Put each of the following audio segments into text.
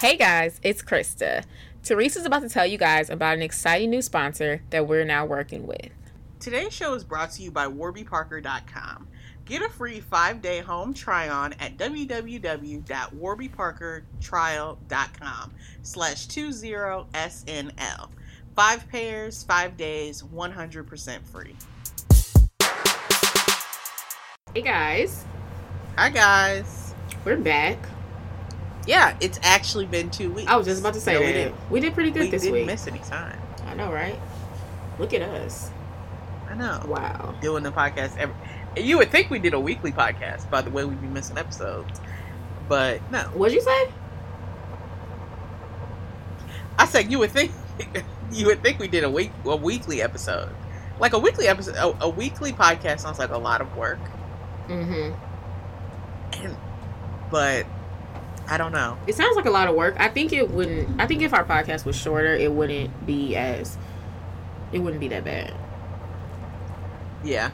Hey guys, it's Krista. Teresa's about to tell you guys about an exciting new sponsor that we're now working with. Today's show is brought to you by warbyparker.com. Get a free 5-day home try-on at www.warbyparkertrial.com/20SNL. 5 pairs, 5 days, 100% free. Hey guys. Hi guys. We're back. Yeah, it's actually been 2 weeks. I was just about to say that. We did pretty good this week. We didn't miss any time. I know, right? Look at us. I know. Wow. Doing the podcast. You would think we did a weekly podcast by the way we'd be missing episodes. But no. What'd you say? I said you would think we did a weekly episode. Like a weekly episode, a weekly podcast sounds like a lot of work. Mm-hmm. But I don't know. It sounds like a lot of work. I think if our podcast was shorter, it wouldn't be that bad. Yeah.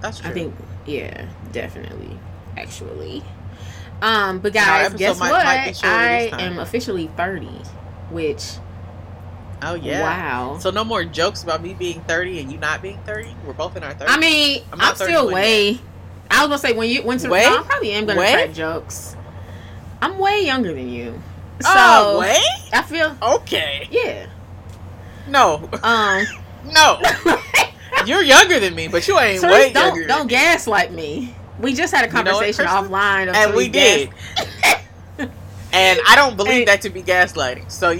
That's true. I think, yeah, definitely. Actually. But guys, guess what? I am officially 30, which... Oh, yeah. Wow. So no more jokes about me being 30 and you not being 30? We're both in our 30s. I mean, I'm still way... I was going to say, I probably am going to crack jokes. I'm way younger than you. So way? I feel... Okay. Yeah. No. No. You're younger than me, but you ain't so way younger than me. Don't gaslight me. We just had a conversation offline. And we did. And I don't believe that to be gaslighting. So,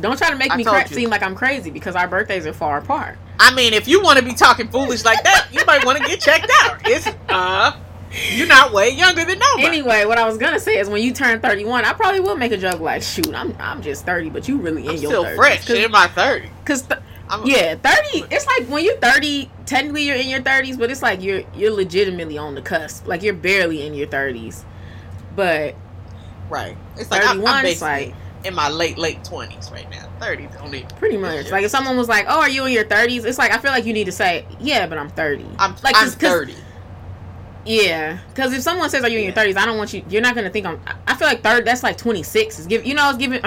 Don't try to make me seem like I'm crazy because our birthdays are far apart. I mean, if you want to be talking foolish like that, you might want to get checked out. It's, you're not way younger than nobody. Anyway, what I was going to say is when you turn 31, I probably will make a joke like, shoot, I'm just 30, but you really in your 30s. I'm still fresh in my 30s. Because... 30, it's like when you're 30, technically you're in your 30s, but it's like you're legitimately on the cusp. Like, you're barely in your 30s. But... Right. It's like, I'm basically in my late 20s right now. 30s only. Pretty much. Like, if someone was like, oh, are you in your 30s? It's like, I feel like you need to say, yeah, but I'm 30. I'm 30. Yeah. Because if someone says, are you in your 30s, I don't want you... You're not going to think I'm... I feel like that's like 26. It's giving... 36.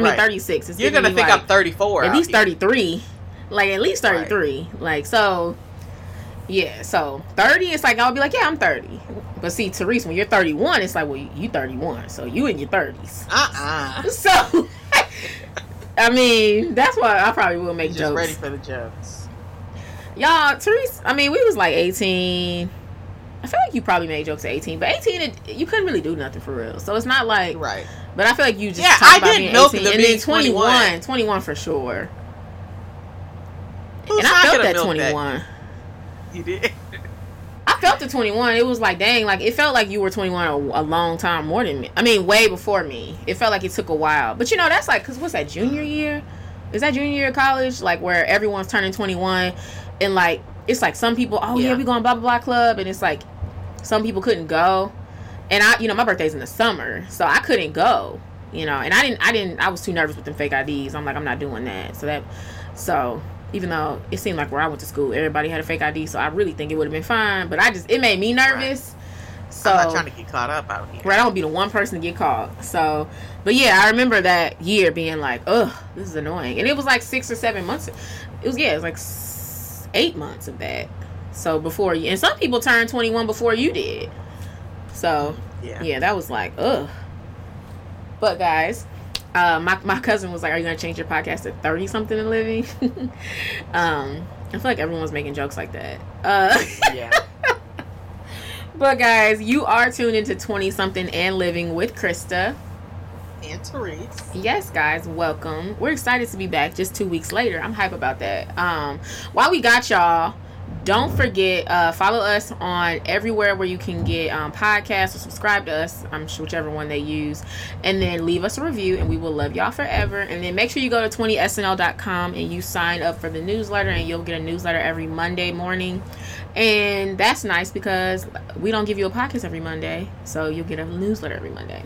You're going to think I'm 34. At least 33. Like, at least 33. Right. Like, so, yeah. So, 30, it's like, I'll be like, yeah, I'm 30. But see, Therese, when you're 31, it's like, well, you 31. So, you in your 30s. Uh-uh. So, I mean, that's why I probably will make jokes. Just ready for the jokes. Y'all, Therese, I mean, we was like 18. I feel like you probably made jokes at 18. But 18, you couldn't really do nothing for real. So, it's not like. Right. But I feel like you just talked about being 18. And then 21 for sure. Who's and I felt that 21. That? You did? I felt the 21. It was like, dang, like, it felt like you were 21 a long time more than me. I mean, way before me. It felt like it took a while. But, that's like, because what's that, junior year? Is that junior year of college? Like, where everyone's turning 21. And, like, it's like some people, we going blah, blah, blah club. And it's like, some people couldn't go. And I, my birthday's in the summer. So, I couldn't go, And I was too nervous with them fake IDs. I'm like, I'm not doing that. So... Even though it seemed like where I went to school, everybody had a fake ID, so I really think it would have been fine. But it made me nervous. Right. So I'm not trying to get caught up out here. Right, I don't want to be the one person to get caught. So, but yeah, I remember that year being like, ugh, this is annoying. And it was like 6 or 7 months. It was like 8 months of that. So before you, and some people turned 21 before you did. So yeah, that was like, ugh. But guys. My cousin was like, are you going to change your podcast to 30-something and living? I feel like everyone's making jokes like that. Yeah. But, guys, you are tuned into 20-something and living with Krista. And Therese. Yes, guys. Welcome. We're excited to be back just 2 weeks later. I'm hype about that. While we got y'all, don't forget, follow us on everywhere where you can get podcasts or subscribe to us, whichever one they use. And then leave us a review and we will love y'all forever. And then make sure you go to 20snl.com and you sign up for the newsletter and you'll get a newsletter every Monday morning. And that's nice because we don't give you a podcast every Monday. So you'll get a newsletter every Monday.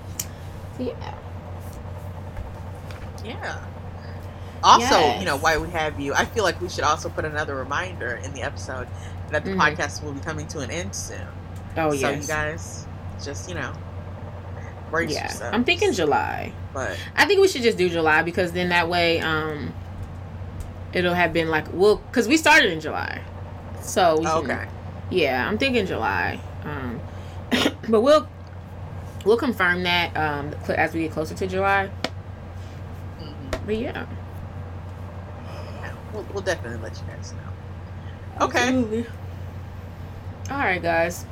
So Yeah. Also, while we have you, I feel like we should also put another reminder in the episode that the podcast will be coming to an end soon. Oh, yes. So, you guys, just, breaks. Yeah, yourself. I'm thinking July. But I think we should just do July, because then that way it'll have been like, well, because we started in July, so we can, yeah, I'm thinking July. But we'll confirm that as we get closer to July. Mm-hmm. But yeah, we'll definitely let you guys know. Okay. Absolutely. All right, guys.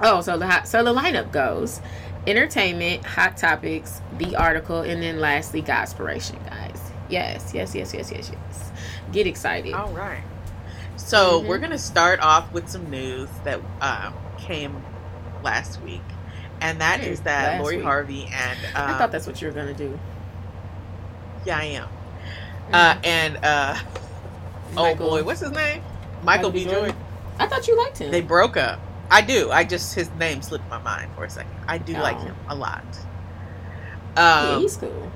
Oh, so the lineup goes: entertainment, hot topics, the article, and then lastly, Godspiration, guys. Yes. Get excited. All right. So we're gonna start off with some news that came last week, and that is that Lori Harvey and I thought that's what you were gonna do. Yeah, I am. And Michael, oh boy, what's his name? Michael B. Jordan. I thought you liked him. They broke up. I do. His name slipped my mind for a second. I do like him a lot. Yeah, he's cool.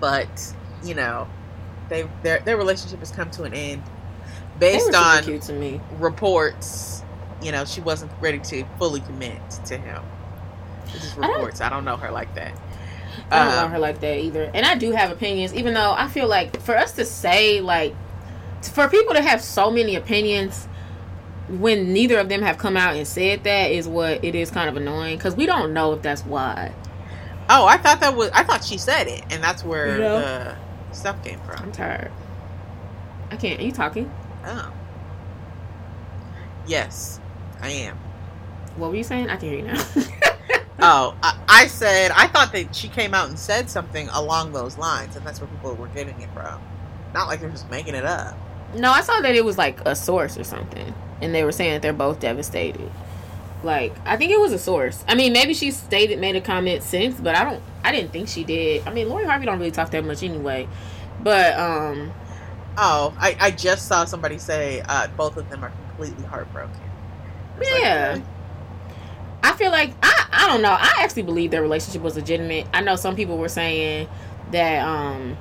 But you know, their relationship has come to an end, based on reports. You know, she wasn't ready to fully commit to him. This is reports. I don't know her like that. I don't know her like that either. And I do have opinions, even though I feel like for us to say, like, for people to have so many opinions when neither of them have come out and said that is what it is, kind of annoying, because we don't know if that's why. Oh, I thought she said it, and that's where the stuff came from. I'm tired. I can't. Are you talking? Oh. Yes, I am. What were you saying? I can hear you now. Oh, I said I thought that she came out and said something along those lines, and that's where people were getting it from. Not like they're just making it up. No, I saw that it was like a source or something, and they were saying that they're both devastated. Like, I think it was a source. I mean, maybe she made a comment since, but I didn't think she did. I mean, Lori Harvey don't really talk that much anyway. But I just saw somebody say both of them are completely heartbroken. Yeah. Like, really? I feel like I don't know. I actually believe their relationship was legitimate. I know some people were saying that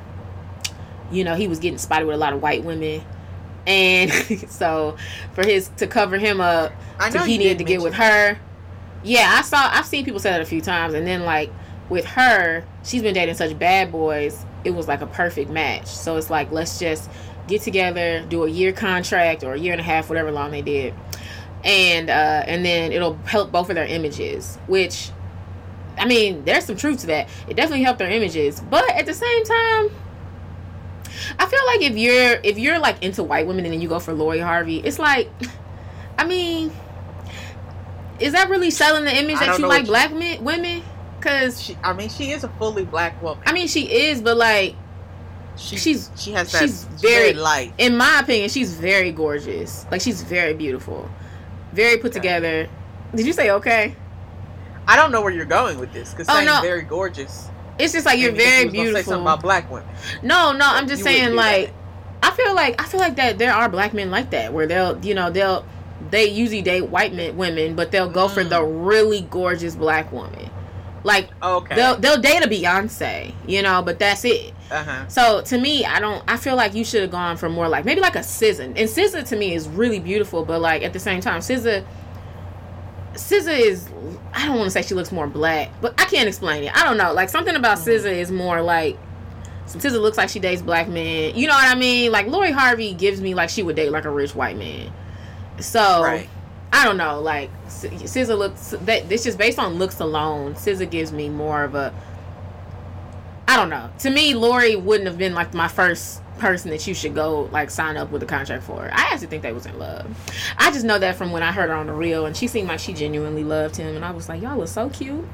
you know, he was getting spotted with a lot of white women, and so for his to cover him up, he needed to get with her. Yeah, I've seen people say that a few times, and then like with her, she's been dating such bad boys, it was like a perfect match. So it's like, let's just get together, do a year contract or a year and a half, whatever long they did, and then it'll help both of their images, which, I mean, there's some truth to that. It definitely helped their images, but at the same time, I feel like if you're like into white women and then you go for Lori Harvey, it's like, I mean, is that really selling the image that you like black women? Because she is a fully black woman. I mean, she is, but like she has that, she's very light. In my opinion, she's very gorgeous. Like, she's very beautiful, very put together. Did you say okay? I don't know where you're going with this, because saying very gorgeous. It's just like, you're very beautiful. Say something about black women. No, I'm just saying, like, I feel like that there are black men like that, where they usually date white men, women, but they'll go for the really gorgeous black woman. Like, okay, they'll date a Beyonce, you know, but that's it. Uh-huh. So to me, I feel like you should have gone for more like maybe like a SZA. And SZA to me is really beautiful, but like at the same time, SZA is, I don't want to say she looks more black, but I can't explain it. I don't know. Like, something about SZA is more like, SZA looks like she dates black men. You know what I mean? Like, Lori Harvey gives me like she would date like a rich white man. So, right. I don't know. Like, SZA looks, it's just based on looks alone. SZA gives me more of a, I don't know. To me, Lori wouldn't have been like my first person that you should go like sign up with a contract for. I actually think they was in love. I just know that from when I heard her on The Real, and she seemed like she genuinely loved him, and I was like, y'all look so cute.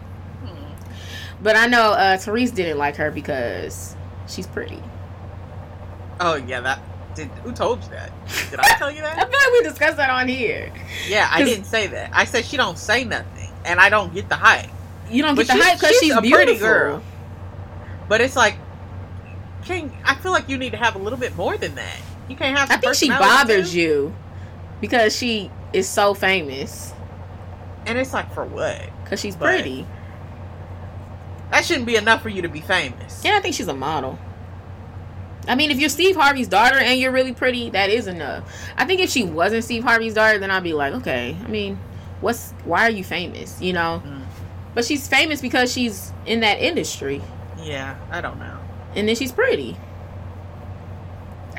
But I know Therese didn't like her because she's pretty. Oh yeah, who told you that? Did I tell you that? I feel like we discussed that on here. Yeah, I didn't say that. I said she don't say nothing, and I don't get the hype. You don't get the hype because she's a beautiful. Pretty girl. But it's like, I feel like you need to have a little bit more than that. You can't have. I think she bothers you because she is so famous, and it's like, for what? Because she's pretty. That shouldn't be enough for you to be famous. And I think she's a model. I mean, if you're Steve Harvey's daughter and you're really pretty, that is enough. I think if she wasn't Steve Harvey's daughter, then I'd be like, okay. I mean, why are you famous? You know. Mm. But she's famous because she's in that industry. Yeah, I don't know. And then she's pretty.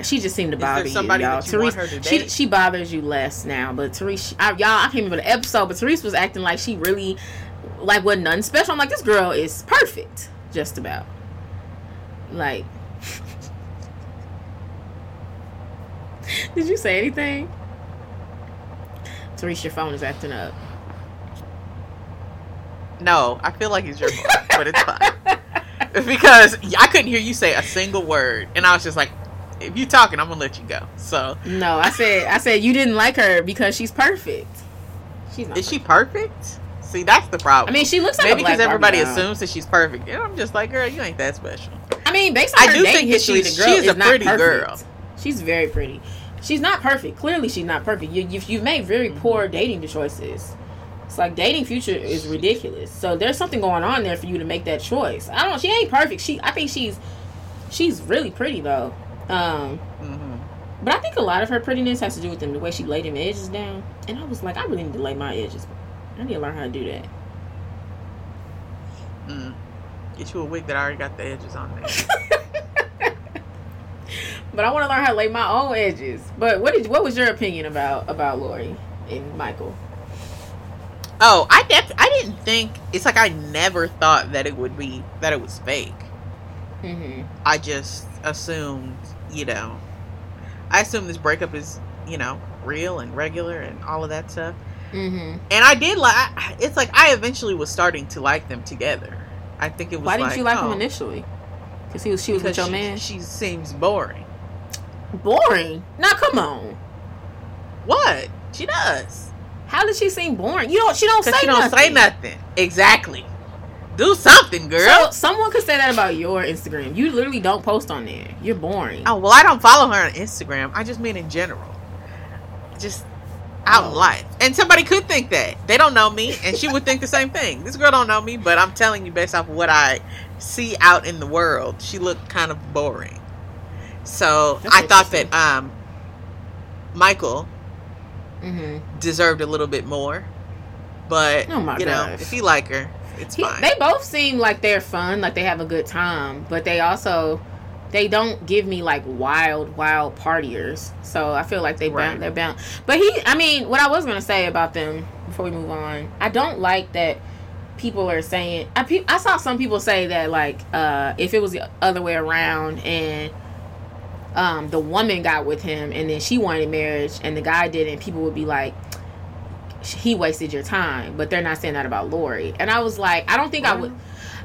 She just seemed to bother you, y'all. Therese, she bothers you less now. But Therese, I can't remember the episode, but Therese was acting like she really, like, wasn't nothing special. I'm like, this girl is perfect, just about. Like, did you say anything? Therese, your phone is acting up. No, I feel like it's your phone, but it's fine. Because I couldn't hear you say a single word, and I was just like, if you're talking, I'm gonna let you go. So no, I said you didn't like her because she's perfect. She's not. Is she perfect? See, that's the problem. I mean, she looks like maybe because everybody assumes that she's perfect, and I'm just like, girl, you ain't that special. I mean, based on her dating history, the girl is a pretty girl. She's very pretty. She's not perfect. Clearly, she's not perfect. You've made very poor dating choices. It's like dating Future is ridiculous. So there's something going on there for you to make that choice. I don't. She ain't perfect. I think she's really pretty though. But I think a lot of her prettiness has to do with the way she laid them edges down. And I was like, I really need to lay my edges. I need to learn how to do that. Get you a wig that already got the edges on there. But I want to learn how to lay my own edges. But what was your opinion about Lori and Michael? Oh, I didn't think, it's like I never thought that it was fake. Mm-hmm. I just assumed, I assume this breakup is, real and regular and all of that stuff. Mm-hmm. And I did it's like I eventually was starting to like them together. I think it was like, why didn't you like him initially? Because she was with your man? She seems boring. Boring? Now, come on. What? She does. How does she seem boring? She don't say nothing. Exactly. Do something, girl. So, someone could say that about your Instagram. You literally don't post on there. You're boring. Oh, well, I don't follow her on Instagram. I just mean in general. Just out life. And somebody could think that. They don't know me, and she would think the same thing. This girl don't know me, but I'm telling you based off of what I see out in the world, she looked kind of boring. So, that's I thought that Michael deserved a little bit more. But, if you like her, it's fine. They both seem like they're fun, like they have a good time, but they also don't give me like wild partiers. So I feel like they're bound. But what I was gonna say about them before we move on, I don't like that people are saying. I saw some people say that like if it was the other way around and the woman got with him and then she wanted marriage and the guy didn't, people would be like, he wasted your time. But they're not saying that about Lori. And I was like, I don't think I would.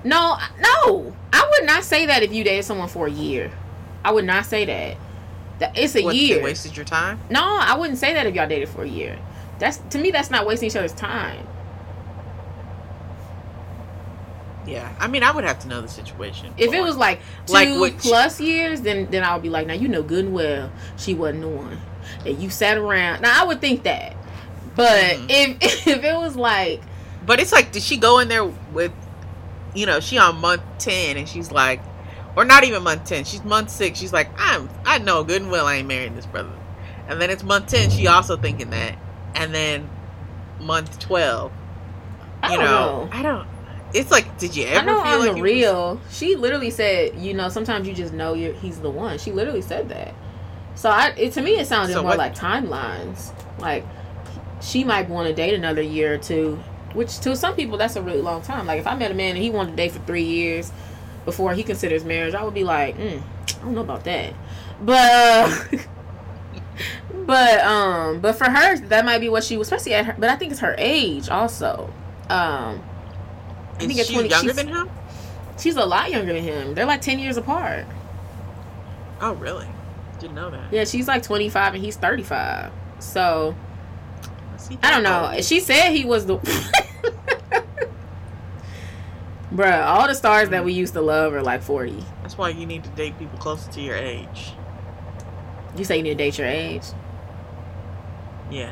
No, I would not say that if you dated someone for a year. I would not say that. It's a year. You wasted your time? No, I wouldn't say that if y'all dated for a year. That's not wasting each other's time. Yeah, I mean, I would have to know the situation. If it was like two plus years, then I would be like, now you know good and well she wasn't the one. And you sat around. Now I would think that. But if it was like, but it's like, did she go in there with, she on month 10 and she's like, or not even month 10, she's month 6. She's like, I know good and well I ain't marrying this brother. And then it's month 10. She also thinking that, and then month 12. I don't know. It's like, did you ever feel like The Real? She literally said, sometimes you just know he's the one. She literally said that. So to me it sounded more like timelines, like. She might want to date another year or two, which to some people that's a really long time. Like if I met a man and he wanted to date for 3 years before he considers marriage, I would be like, I don't know about that. But for her that might be what she was, especially at her. But I think it's her age also. I think she's younger than him. She's a lot younger than him. They're like 10 years apart. Oh really? Didn't know that. Yeah, she's like 25 and he's 35. So. I don't know. She said he was the bruh, all the stars that we used to love are like 40. That's why you need to date people closer to your age. You say you need to date your age? Yeah.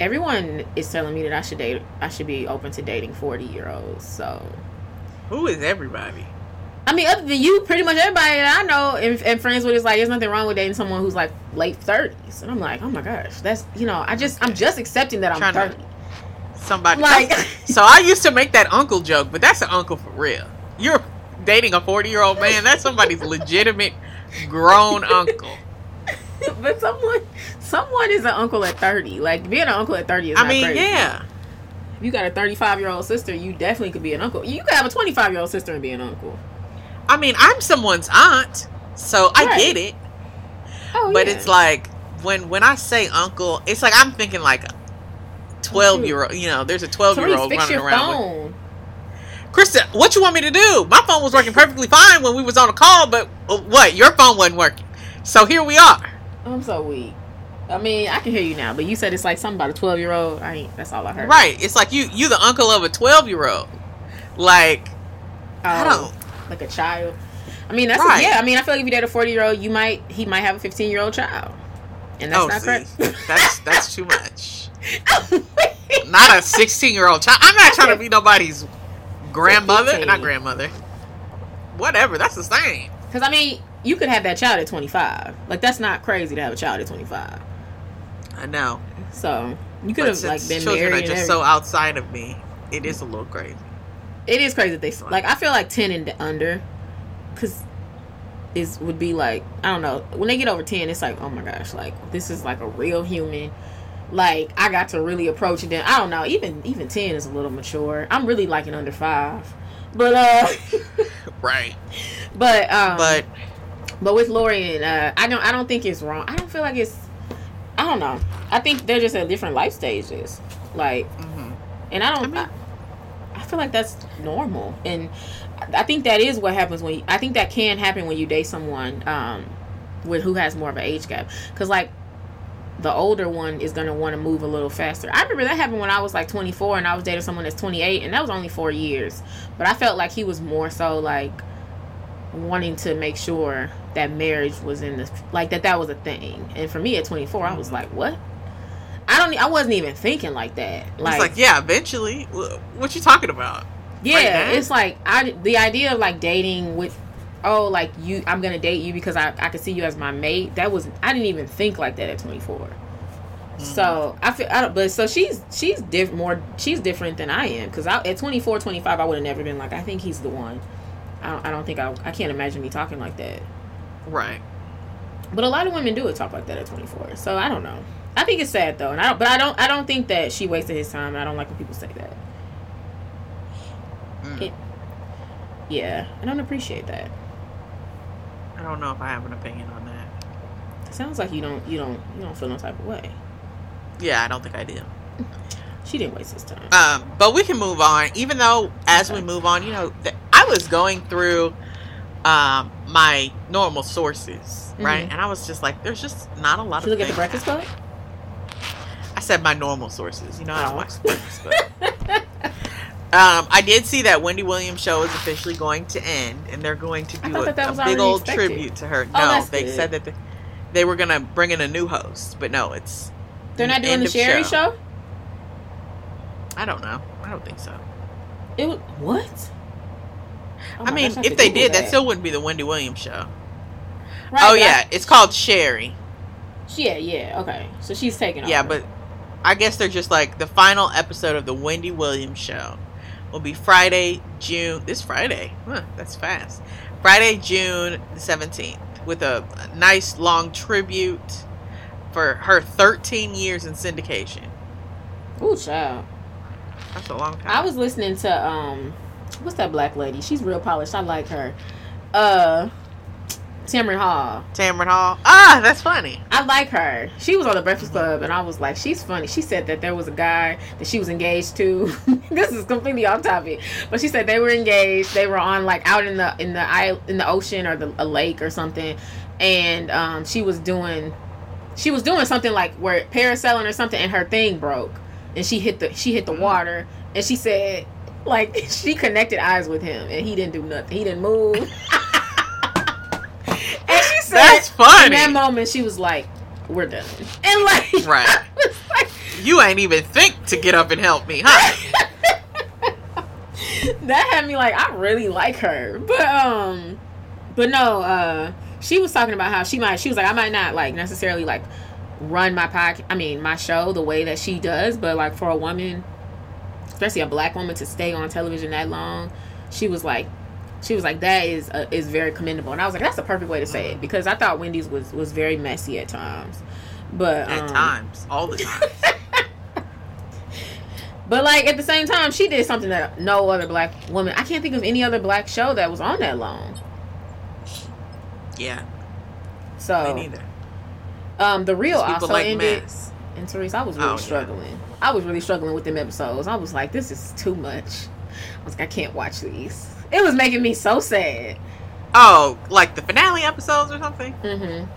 Everyone is telling me that I should be open to dating 40-year-olds, so. Who is everybody? I mean, other than you, pretty much everybody that I know and friends with is like, there's nothing wrong with dating someone who's like late 30s. And I'm like, oh my gosh, that's, I'm just accepting that I'm 30. somebody. Like, so I used to make that uncle joke, but that's an uncle for real. You're dating a 40-year-old man. That's somebody's legitimate grown uncle. But someone is an uncle at 30. Like, being an uncle at 30 is crazy. Yeah. If you got a 35-year-old sister, you definitely could be an uncle. You could have a 25-year-old sister and be an uncle. I mean, I'm someone's aunt, so I get it. Oh, but it's like, when I say uncle, it's like I'm thinking like 12-year-old. You know, there's a 12-year-old running around. With, Krista, what you want me to do? My phone was working perfectly fine when we was on a call, but what? Your phone wasn't working. So here we are. I'm so weak. I mean, I can hear you now, but you said it's like something about a 12-year-old. That's all I heard. Right. It's like you the uncle of a 12-year-old. Like, I don't. Like a child. I mean, that's right. I mean, I feel like if you date a 40-year-old, he might have a 15-year-old child. And that's not correct. That's too much. Not a 16-year-old child. I'm not trying to be nobody's grandmother. Whatever. That's the same. Because, I mean, you could have that child at 25. Like, that's not crazy to have a child at 25. I know. So you could have been married. Children are just so outside of me. It is a little crazy. It is crazy that they I feel like 10 and under, because it would be like, I don't know, when they get over 10, it's like, oh my gosh, like this is like a real human. Like I got to really approach it. Then I don't know. Even 10 is a little mature. I'm really like an under 5, but right. But with Lori and I don't think it's wrong. I don't feel like it's. I don't know. I think they're just at different life stages. Like, mm-hmm. And I feel like that's normal. And I think that is what happens when I think that can happen when you date someone who has more of an age gap. Because, like, the older one is going to want to move a little faster. I remember that happened when I was, like, 24 and I was dating someone that's 28. And that was only 4 years. But I felt like he was more so, like, wanting to make sure that marriage was in the like that was a thing. And for me at 24, I was like, what? I wasn't even thinking like that. Like, it's like, yeah, eventually. What you talking about? Yeah, right, it's like the idea of like dating with I'm gonna date you because I could see you as my mate. That was I didn't even think like that at 24. Mm-hmm. So so she's different than I am, because at 24, 25 I would have never been like I think he's the one. I can't imagine me talking like that. Right. But a lot of women do talk like that at 24. So I don't know. I think it's sad though. And I don't think that she wasted his time. I don't like when people say that. Mm. I don't appreciate that. I don't know if I have an opinion on that. It sounds like you don't feel no type of way. Yeah, I don't think I do. She didn't waste his time. But we can move on, even though as we move on, you know, I was going through my normal sources, right? Mm-hmm. And I was just like, there's just not a lot of things. Did you look at The Breakfast Club? I said my normal sources. You know, I don't watch The Breakfast Club. I did see that Wendy Williams show is officially going to end, and they're going to do a big old tribute to her. No, they said that they were going to bring in a new host, but no, it's... They're not doing the Sherry show? I don't know. I don't think so. What? Oh I mean, gosh, if they did, that still wouldn't be the Wendy Williams show. Right, oh, yeah. It's called Sherry. Yeah. Okay. So she's taking over. Yeah, but I guess they're just like the final episode of the Wendy Williams show will be Friday, June. Huh, that's fast. Friday, June the 17th, with a nice long tribute for her 13 years in syndication. Ooh, child. That's a long time. I was listening to... what's that black lady? She's real polished. I like her. Tamara Hall. Ah, that's funny. I like her. She was on The Breakfast Club, and I was like, she's funny. She said that there was a guy that she was engaged to. This is completely off topic, but she said they were engaged. They were on like out in the ocean or a lake or something, and she was doing something like where parasailing or something, and her thing broke, and she hit the water, and she said. Like, she connected eyes with him, and he didn't do nothing. He didn't move. And she said, that's funny. In that moment, she was like, we're done. And, like, right. Like, you ain't even think to get up and help me, huh? That had me like, I really like her. But no, she was talking about how she was like, I might not, like, necessarily, like, run my show the way that she does, but, like, for a woman... especially a black woman, to stay on television that long, she was like that is very commendable. And I was like, that's the perfect way to say it, because I thought Wendy's was very messy at times, but at times, all the time. But like at the same time, she did something that no other black woman. I can't think of any other black show that was on that long. Yeah. So. Me neither. The Real also like ended. Mass. And Therese, I was really struggling. Yeah. I was really struggling with them episodes. I was like, this is too much. I was like, I can't watch these. It was making me so sad. Oh, like the finale episodes or something? Mm-hmm.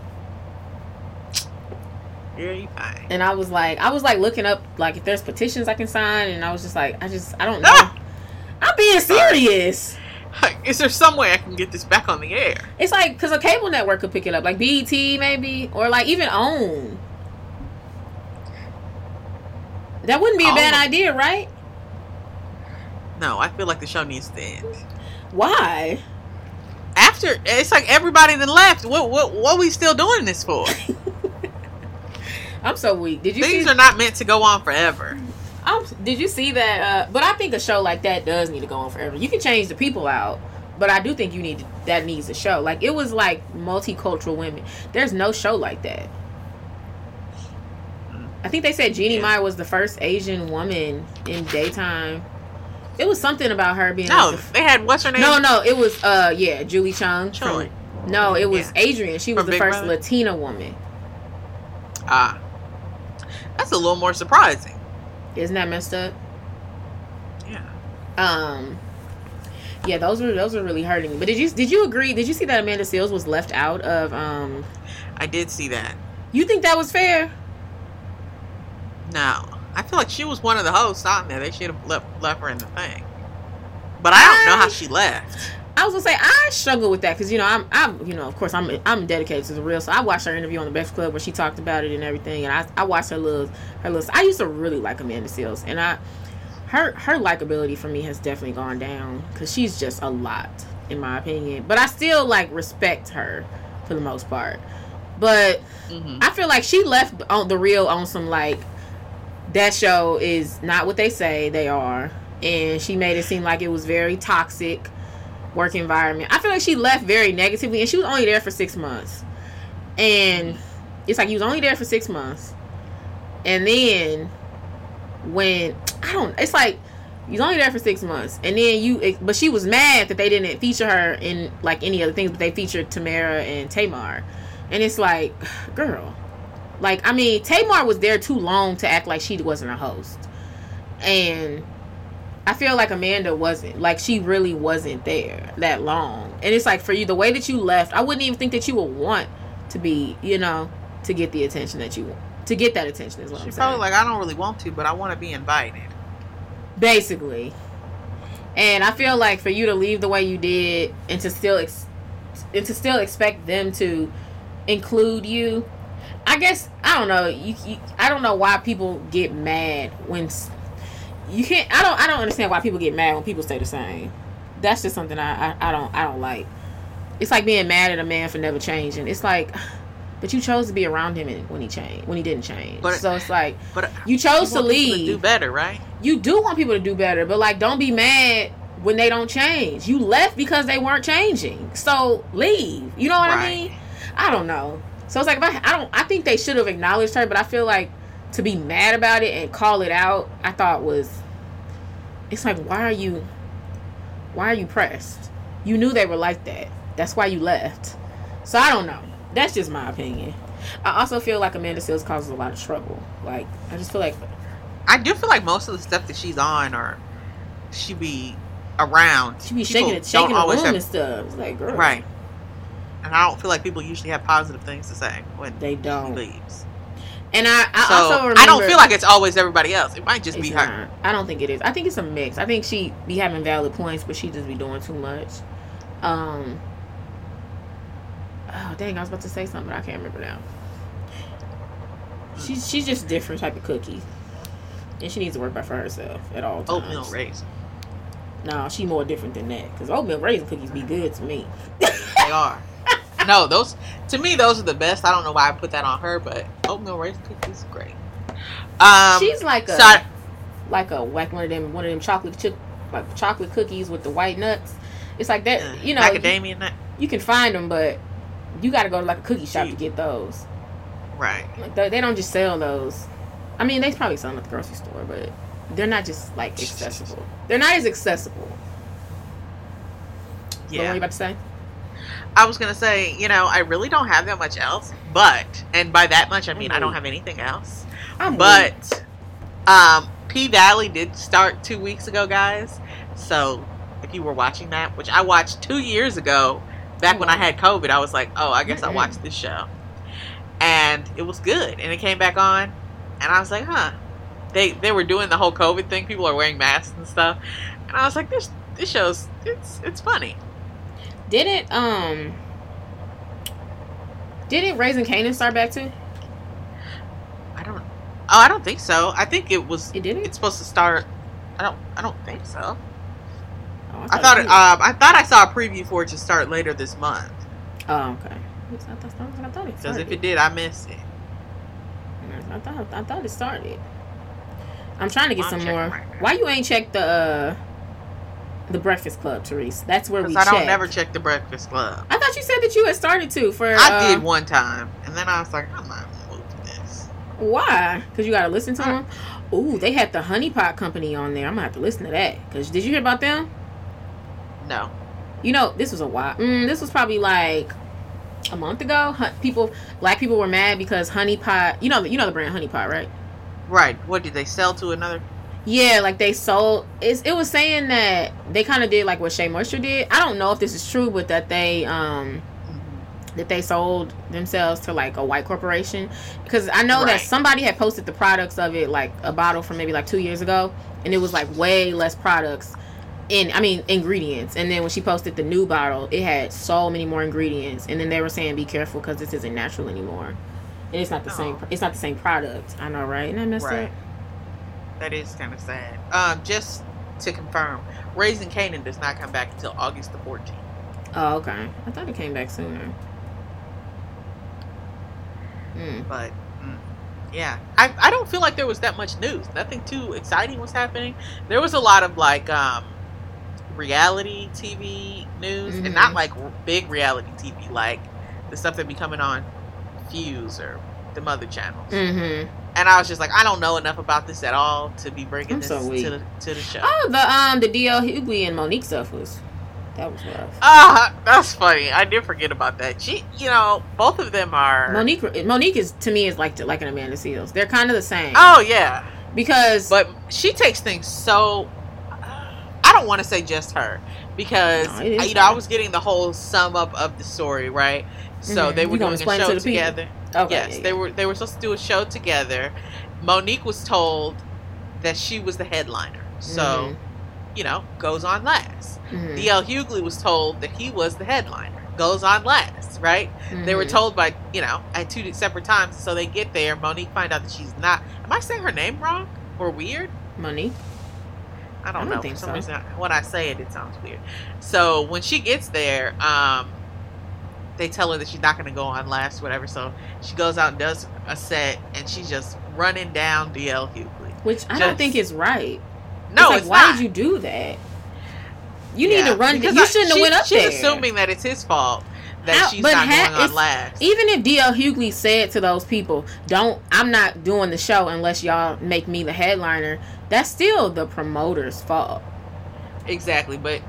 Girl, you fine. And I was like looking up like if there's petitions I can sign, and I was just like, I don't know. I'm being serious. Is there some way I can get this back on the air? It's like, because a cable network could pick it up, like BET maybe, or like even OWN. That wouldn't be a bad idea, right? No, I feel like the show needs to end. Why? After it's like everybody that left. What we still doing this for? I'm so weak. Did you Things are not meant to go on forever. Did you see that? But I think a show like that does need to go on forever. You can change the people out, but I do think that needs a show. Like, it was like multicultural women. There's no show like that. I think they said Jeannie Meyer was the first Asian woman in daytime. It was something about her being... No, they had... What's her name? No, it was... Julie Chung. No, it was Adrienne. She was the first Latina woman. Ah. That's a little more surprising. Isn't that messed up? Yeah. Yeah, those were really hurting me. But did you agree? Did you see that Amanda Seals was left out of I did see that. You think that was fair? No. I feel like she was one of the hosts out there. They should have left her in the thing. But I don't know how she left. I was gonna say, I struggle with that because, you know, I'm dedicated to The Real, so I watched her interview on The Breakfast Club where she talked about it and everything, and I watched her little. I used to really like Amanda Seals, and her likability for me has definitely gone down because she's just a lot, in my opinion. But I still like respect her for the most part. But I feel like she left on The Real on some like, that show is not what they say they are, and she made it seem like it was very toxic work environment. I feel like she left very negatively, and she was only there for 6 months. And it's like, you was only there for 6 months, and then but she was mad that they didn't feature her in like any other things, but they featured Tamera and Tamar, and it's like, girl. Like, I mean, Tamar was there too long to act like she wasn't a host. And I feel like Amanda wasn't. Like, she really wasn't there that long. And it's like, for you, the way that you left, I wouldn't even think that you would want to be, you know, to get the attention that you want. To get that attention is what I'm saying. She's probably like, I don't really want to, but I want to be invited. Basically. And I feel like for you to leave the way you did and to still expect them to include you, I guess, I don't know. I don't know why people get mad when you can't. I don't understand why people get mad when people stay the same. That's just something I don't like. It's like being mad at a man for never changing. It's like, but you chose to be around him when he didn't change. But, so it's like, but you chose to leave. People to do better, right? You do want people to do better, but like, don't be mad when they don't change. You left because they weren't changing. So leave. You know what I mean? I don't know. So it's like, I think they should have acknowledged her, but I feel like to be mad about it and call it out, I thought it's like, why are you pressed? You knew they were like that. That's why you left. So I don't know. That's just my opinion. I also feel like Amanda Seals causes a lot of trouble. Like, I just feel like, I do feel like most of the stuff that she's on or she be around, she be shaking the room and stuff. It's like, girl. Right. And I don't feel like people usually have positive things to say when they don't. She leaves. And I also remember, I don't feel like it's always everybody else. It might just be her. I don't think it is. I think it's a mix. I think she be having valid points, but she just be doing too much. Oh, dang, I was about to say something, but I can't remember now. She's just a different type of cookie. And she needs to work by for herself at all times. Oatmeal raisin. No, she more different than that. Because oatmeal raisin cookies be good to me. They are. No, those, to me, those are the best. I don't know why I put that on her, but oatmeal raisin cookies, great. She's like a like a one of them chocolate chocolate cookies with the white nuts. It's like that, you know. Macadamia nut. You can find them, but you got to go to like a cookie shop to get those. Right. Like they don't just sell those. I mean, they probably sell them at the grocery store, but they're not just like accessible. They're not as accessible. Yeah. What were you about to say? I was going to say, you know, I really don't have that much else, but, and by that much, I mean, I don't have anything else, but, P-Valley did start 2 weeks ago, guys. So if you were watching that, which I watched 2 years ago, back when I had COVID, I was like, oh, I guess I watched this show, and it was good. And it came back on and I was like, huh, they were doing the whole COVID thing. People are wearing masks and stuff. And I was like, this show's, it's funny. Didn't Raising Cain start back too? I don't think so. I think it was. It didn't. It's supposed to start. I don't think so. Oh, I thought I saw a preview for it to start later this month. Oh, okay. I thought it started. Because if it did, I missed it. I thought it started. I'm trying to get some more. Right. Why you ain't checked The Breakfast Club, Therese? That's where we check. Because I don't never check The Breakfast Club. I thought you said that you had started to. I did one time, and then I was like, I'm not moved to this. Why? Because you got to listen to them? Ooh, they had the Honey Pot Company on there. I'm going to have to listen to that. Because did you hear about them? No. You know, this was a while. This was probably like a month ago. Black people were mad because Honey Pot, you know the brand Honey Pot, right? Right. What, did they sell to another? Yeah, like they sold. It was saying that they kind of did like what Shea Moisture did. I don't know if this is true, but that they sold themselves to like a white corporation, because I know that somebody had posted the products of it, like a bottle from maybe like 2 years ago, and it was like way less products ingredients. And then when she posted the new bottle, it had so many more ingredients. And then they were saying, be careful because this isn't natural anymore, and it's not the same. It's not the same product. I know, right? And I messed up. That is kind of sad. Just to confirm, Raising Canaan does not come back until August the 14th. Oh, okay. I thought it came back sooner. But, yeah. I don't feel like there was that much news. Nothing too exciting was happening. There was a lot of, like, reality TV news. And not, like, big reality TV. Like, the stuff that be coming on Fuse or the Mother channels. And I was just like, I don't know enough about this at all to be bringing this to the show. Oh, the D.L. Hughley and Monique stuff was rough. That's funny. I did forget about that. She, you know, both of them are Monique is, to me, is like an Amanda Seals. They're kind of the same. Oh yeah, but she takes things so. I don't want to say just her, because I was getting the whole sum up of the story right. So they were doing a show together. Okay, yes, yeah. They were supposed to do a show together. Monique was told that she was the headliner, so you know, goes on last. D.L. Hughley was told that he was the headliner, goes on last. Right? They were told by at two separate times. So they get there. Monique find out that she's not. Am I saying her name wrong or weird? Monique. I don't know. For some reason, when I say it, it sounds weird. So when she gets there, they tell her that she's not going to go on last, whatever. So she goes out and does a set, and she's just running down D.L. Hughley, which I don't think is right. No, it's why not. Did you do that? You need to run. You shouldn't have went up there. She's assuming that it's his fault that she's not going on last. Even if D.L. Hughley said to those people, I'm not doing the show unless y'all make me the headliner, that's still the promoter's fault. Exactly, but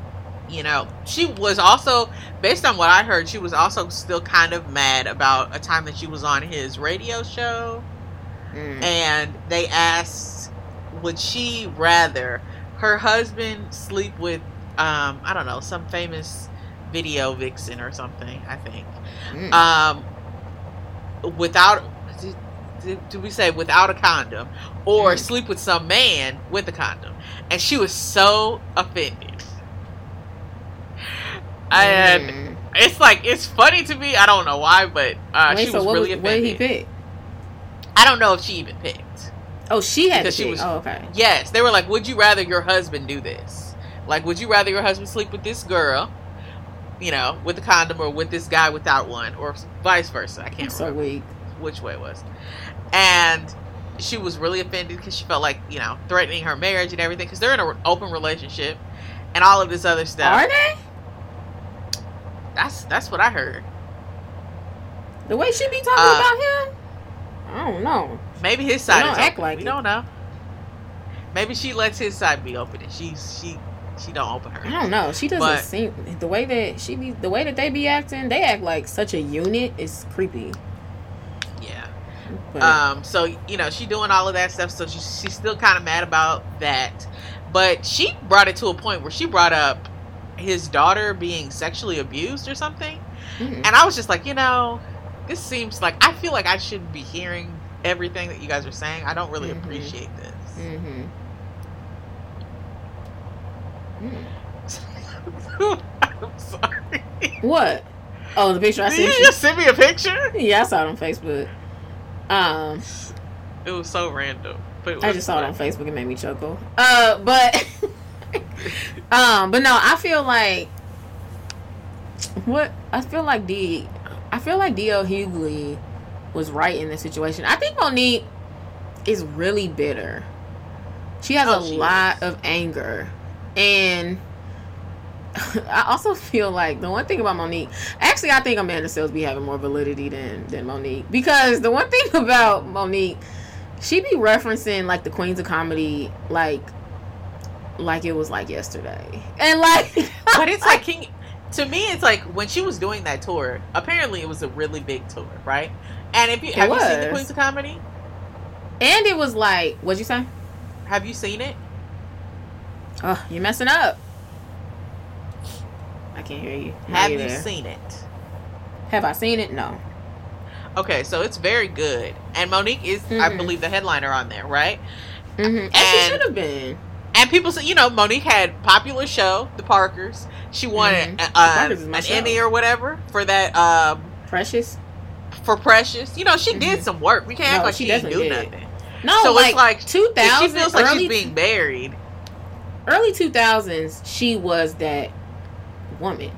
she was also, based on what I heard, she was also still kind of mad about a time that she was on his radio show, and they asked, would she rather her husband sleep with, I don't know, some famous video vixen or something, I think, without, did we say without a condom, or sleep with some man with a condom? And she was so offended. And it's like, it's funny to me. I don't know why, but she was really offended. What did he pick? I don't know if she even picked. Oh, she had to pick. Oh, okay. Yes. They were like, would you rather your husband do this? Like, would you rather your husband sleep with this girl, with a condom, or with this guy without one, or vice versa? I can't remember which way it was. And she was really offended because she felt like, you know, threatening her marriage and everything, because they're in an open relationship and all of this other stuff. Are they? That's what I heard. The way she be talking about him? I don't know. Maybe his side is open. Like we don't know. Maybe she lets his side be open and she don't open her. I don't know. She doesn't seem the way that she be, the way that they be acting, they act like such a unit. It's creepy. Yeah. But, so, you know, she doing all of that stuff, so she's still kind of mad about that. But she brought it to a point where she brought up his daughter being sexually abused or something. Mm-hmm. And I was just like, you know, this seems like, I feel like I shouldn't be hearing everything that you guys are saying. I don't really appreciate this. Mm-hmm. Mm. I'm sorry. What? Oh, the picture I sent you. Did you just send me a picture? Yeah, I saw it on Facebook. It was so random. But I just saw it on Facebook. It made me chuckle. But no, I feel like I feel like D.L. Hughley was right in this situation. I think Monique is really bitter. She has a lot of anger. And I also feel like the one thing about Monique, actually I think Amanda Seals be having more validity than Monique, because the one thing about Monique, she be referencing like the Queens of Comedy like it was like yesterday. And like but it's like to me it's like when she was doing that tour, apparently it was a really big tour, right? And if you have you seen the Queens of Comedy? And it was like, what'd you say? Have you seen it? Oh, you're messing up. I can't hear you. Have you seen it? Have I seen it? No. Okay, so it's very good. And Monique is, I believe, the headliner on there, right? Mm-hmm. And she should have been. And people say, you know, Monique had popular show, The Parkers. She won an Emmy or whatever for that. Precious. For Precious. You know, she did some work. We can't act like she didn't do nothing. No, so like, it's like 2000. She feels like she's being buried. Early 2000s, she was that woman.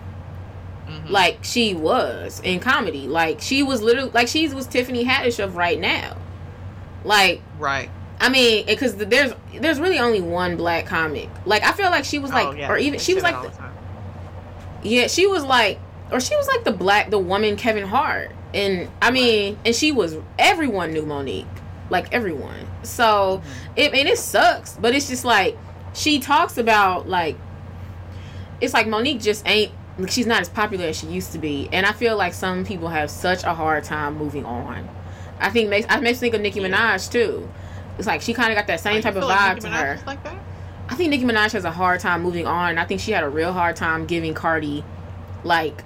Mm-hmm. Like, she was in comedy. Like, she was literally... Like, she was Tiffany Haddish of right now. Like... Right. I mean, because there's really only one black comic. Like, I feel like she was like... Or even... She was like... she was like... Or she was like the woman Kevin Hart. And, I mean... And she was... Everyone knew Monique. Like, everyone. So, and it sucks. But it's just like... She talks about, like, it's like Monique just ain't, she's not as popular as she used to be. And I feel like some people have such a hard time moving on. I think of Nicki Minaj, too. It's like she kind of got that same type of vibe to her. Like that? I think Nicki Minaj has a hard time moving on. And I think she had a real hard time giving Cardi, like,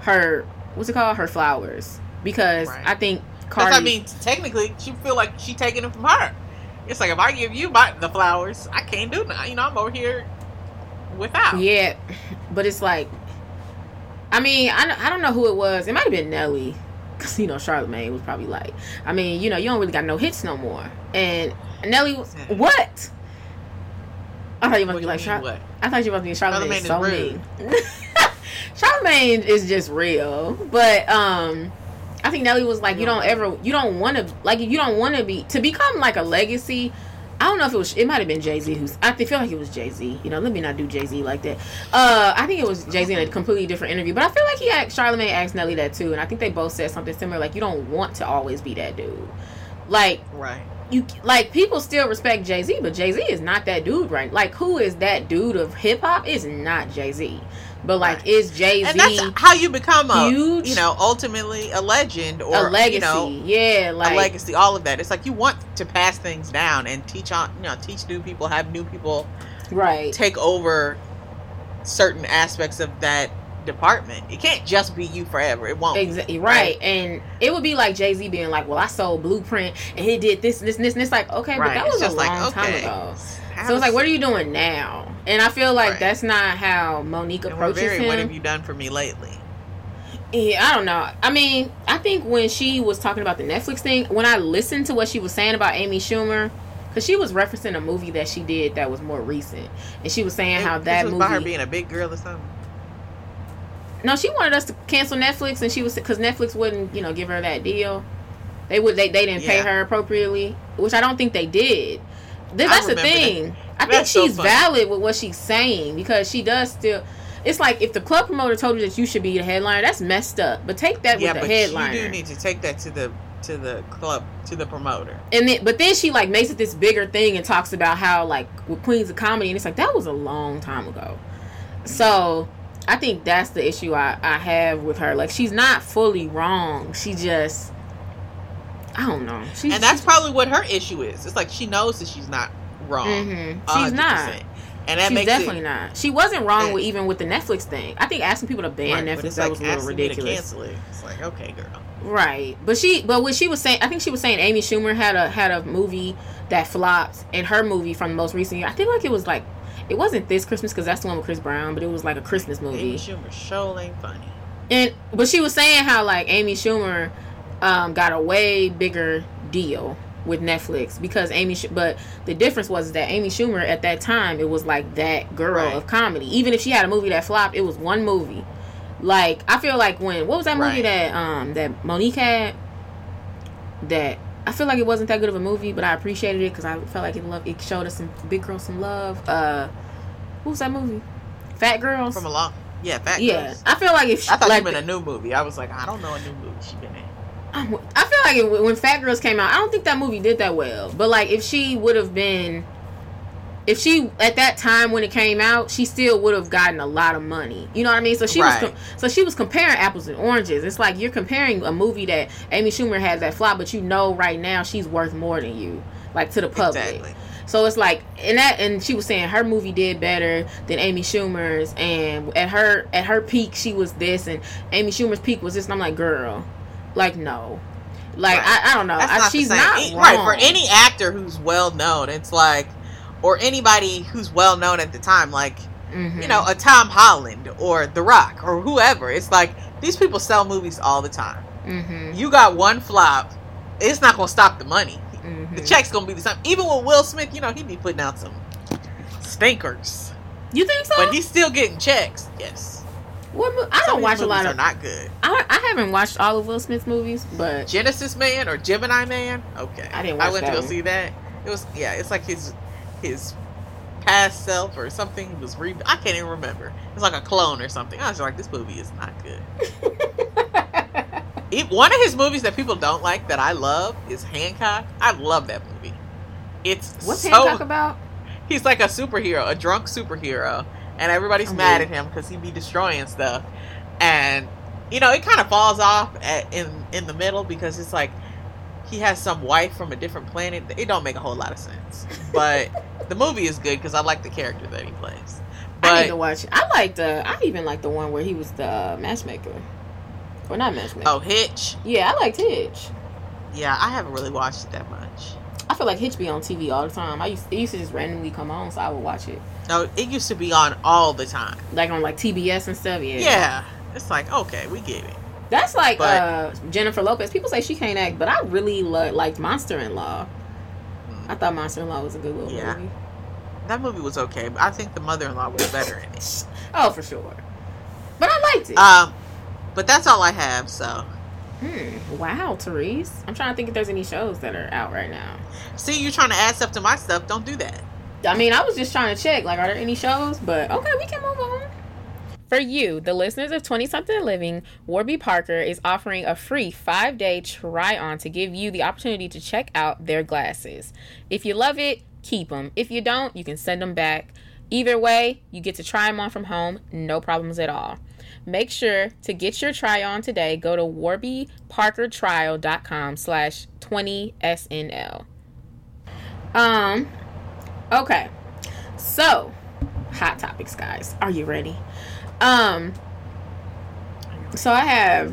her, what's it called? Her flowers. Because I think Cardi... Because, I mean, technically, she feel like she taking it from her. It's like, if I give you the flowers, I can't do that. You know, I'm over here without. Yeah, but it's like, I mean, I don't know who it was. It might have been Nelly. Because, you know, Charlemagne was probably like, I mean, you know, you don't really got no hits no more. And Nelly was, what? I thought you must be like, I thought you must be Charlemagne so mean. Charlemagne is just real. But, I think Nelly was like, you don't want to be, to become like a legacy. I don't know if it might have been Jay-Z feel like it was Jay-Z. You know, let me not do Jay-Z like that. I think it was Jay-Z in a completely different interview, but I feel like Charlamagne asked Nelly that too. And I think they both said something similar. Like, you don't want to always be that dude. Like, people still respect Jay-Z, but Jay-Z is not that dude, right? Like, who is that dude of hip hop is not Jay-Z. But, like, is Jay-Z... And that's how you become a huge, you know, ultimately a legend or, a legacy. You know... Yeah, like... A legacy, all of that. It's like you want to pass things down and teach new people, have new people... Right. Take over certain aspects of that department. It can't just be you forever. It won't. Exactly. Right. And it would be like Jay-Z being like, well, I sold Blueprint and he did this and this and this. And it's like, okay, but that was a long time ago. So it's like, what are you doing now? And I feel like that's not how Monique approaches him. What have you done for me lately? Yeah, I don't know. I mean, I think when she was talking about the Netflix thing, when I listened to what she was saying about Amy Schumer, because she was referencing a movie that she did that was more recent. And she was saying how that movie... about her being a big girl or something? No, she wanted us to cancel Netflix, and she was... Because Netflix wouldn't, you know, give her that deal. They didn't pay her appropriately, which I don't think they did. That's the thing. I think she's valid with what she's saying, because she does still. It's like if the club promoter told you that you should be the headliner, that's messed up. But take that with the headliner. You do need to take that to the club, to the promoter. And then, but then she like makes it this bigger thing and talks about how like with Queens of Comedy, and it's like that was a long time ago. So I think that's the issue I have with her. Like, she's not fully wrong. She just, I don't know. And that's probably what her issue is. It's like she knows that she's not wrong. Mm-hmm. She's 100%. Not. And that she's makes definitely it, not. She wasn't wrong with even with the Netflix thing. I think asking people to ban Netflix, that was a little ridiculous. Cancel it. It's like, okay, girl. Right, but what she was saying, I think she was saying Amy Schumer had a movie that flopped, and her movie from the most recent year, I think like it was like, it wasn't this Christmas because that's the one with Chris Brown, but it was like a Christmas movie. Amy Schumer show ain't funny. But she was saying how like Amy Schumer got a way bigger deal with Netflix because but the difference was that Amy Schumer at that time, it was like that girl of comedy. Even if she had a movie that flopped, it was one movie. Like, I feel like what was that movie that Monique had? That I feel like it wasn't that good of a movie, but I appreciated it because I felt like it showed us some big girls some love. What was that movie? Fat Girls from a long Fat Girls. I feel like if she, I thought like, she meant a new movie. I was like, I don't know a new movie she been in. I feel like when Fat Girls came out, I don't think that movie did that well. But like, if she would have been, if she at that time when it came out, she still would have gotten a lot of money. You know what I mean? So she was comparing apples and oranges. It's like you're comparing a movie that Amy Schumer had that flop, but you know right now she's worth more than you, like to the public. Exactly. So it's like, and she was saying her movie did better than Amy Schumer's, and at her peak she was this, and Amy Schumer's peak was this, and I'm like, girl. Like, no. Like, right. I don't know. She's not wrong. Right, for any actor who's well-known, it's like, or anybody who's well-known at the time, like, you know, a Tom Holland or The Rock or whoever. It's like, these people sell movies all the time. Mm-hmm. You got one flop, it's not going to stop the money. Mm-hmm. The check's going to be the same. Even with Will Smith, you know, he'd be putting out some stinkers. You think so? But he's still getting checks. Yes. I don't watch a lot of. Are not good. I haven't watched all of Will Smith's movies, but Genesis Man or Gemini Man. Okay, I didn't. I went to go see that. It was It's like his past self or something was I can't even remember. It's like a clone or something. I was like, this movie is not good. One of his movies that people don't like that I love is Hancock. I love that movie. What's Hancock about? He's like a superhero, a drunk superhero. And everybody's mad at him because he be destroying stuff. And, you know, it kind of falls off in the middle because it's like he has some wife from a different planet. It don't make a whole lot of sense. But the movie is good because I like the character that he plays. But I need to watch it. I even like the one where he was the matchmaker. Or not matchmaker. Oh, Hitch? Yeah, I liked Hitch. Yeah, I haven't really watched it that much. I feel like Hitch be on TV all the time. It used to just randomly come on, so I would watch it. No, it used to be on all the time. Like on like TBS and stuff, yeah. Yeah. It's like, okay, we get it. That's like Jennifer Lopez. People say she can't act, but I really liked Monster-in-Law. I thought Monster-in-Law was a good little movie. That movie was okay, but I think the mother-in-law was better in it. Oh, for sure. But I liked it. But that's all I have, so... Wow, Therese. I'm trying to think if there's any shows that are out right now. See, you're trying to add stuff to my stuff. Don't do that. I mean, I was just trying to check, like, are there any shows? But, okay, we can move on. For you, the listeners of 20-something Living, Warby Parker is offering a free 5-day try-on to give you the opportunity to check out their glasses. If you love it, keep them. If you don't, you can send them back. Either way, you get to try them on from home. No problems at all. Make sure to get your try-on today. Go to warbyparkertrial.com/20SNL. Okay. So, hot topics, guys. Are you ready? So I have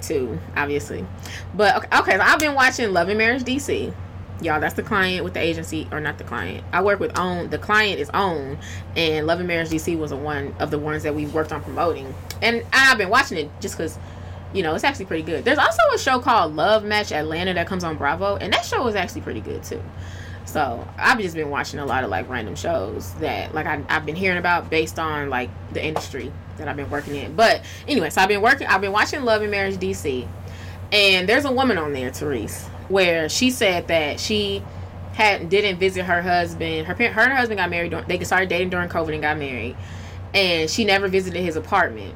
two, obviously. But, okay, I've been watching Love and Marriage DC. Y'all, that's the client with the agency, or not the client. I work with OWN. The client is OWN, and Love and Marriage DC was one of the ones that we worked on promoting. And I've been watching it just because, you know, it's actually pretty good. There's also a show called Love Match Atlanta that comes on Bravo, and that show is actually pretty good, too. So I've just been watching a lot of like random shows that like I've been hearing about based on like the industry that I've been working in. But anyway, so I've been watching Love and Marriage DC, and there's a woman on there, Therese, where she said that she didn't visit her husband. Her and her husband got married. They started dating during COVID and got married, and she never visited his apartment.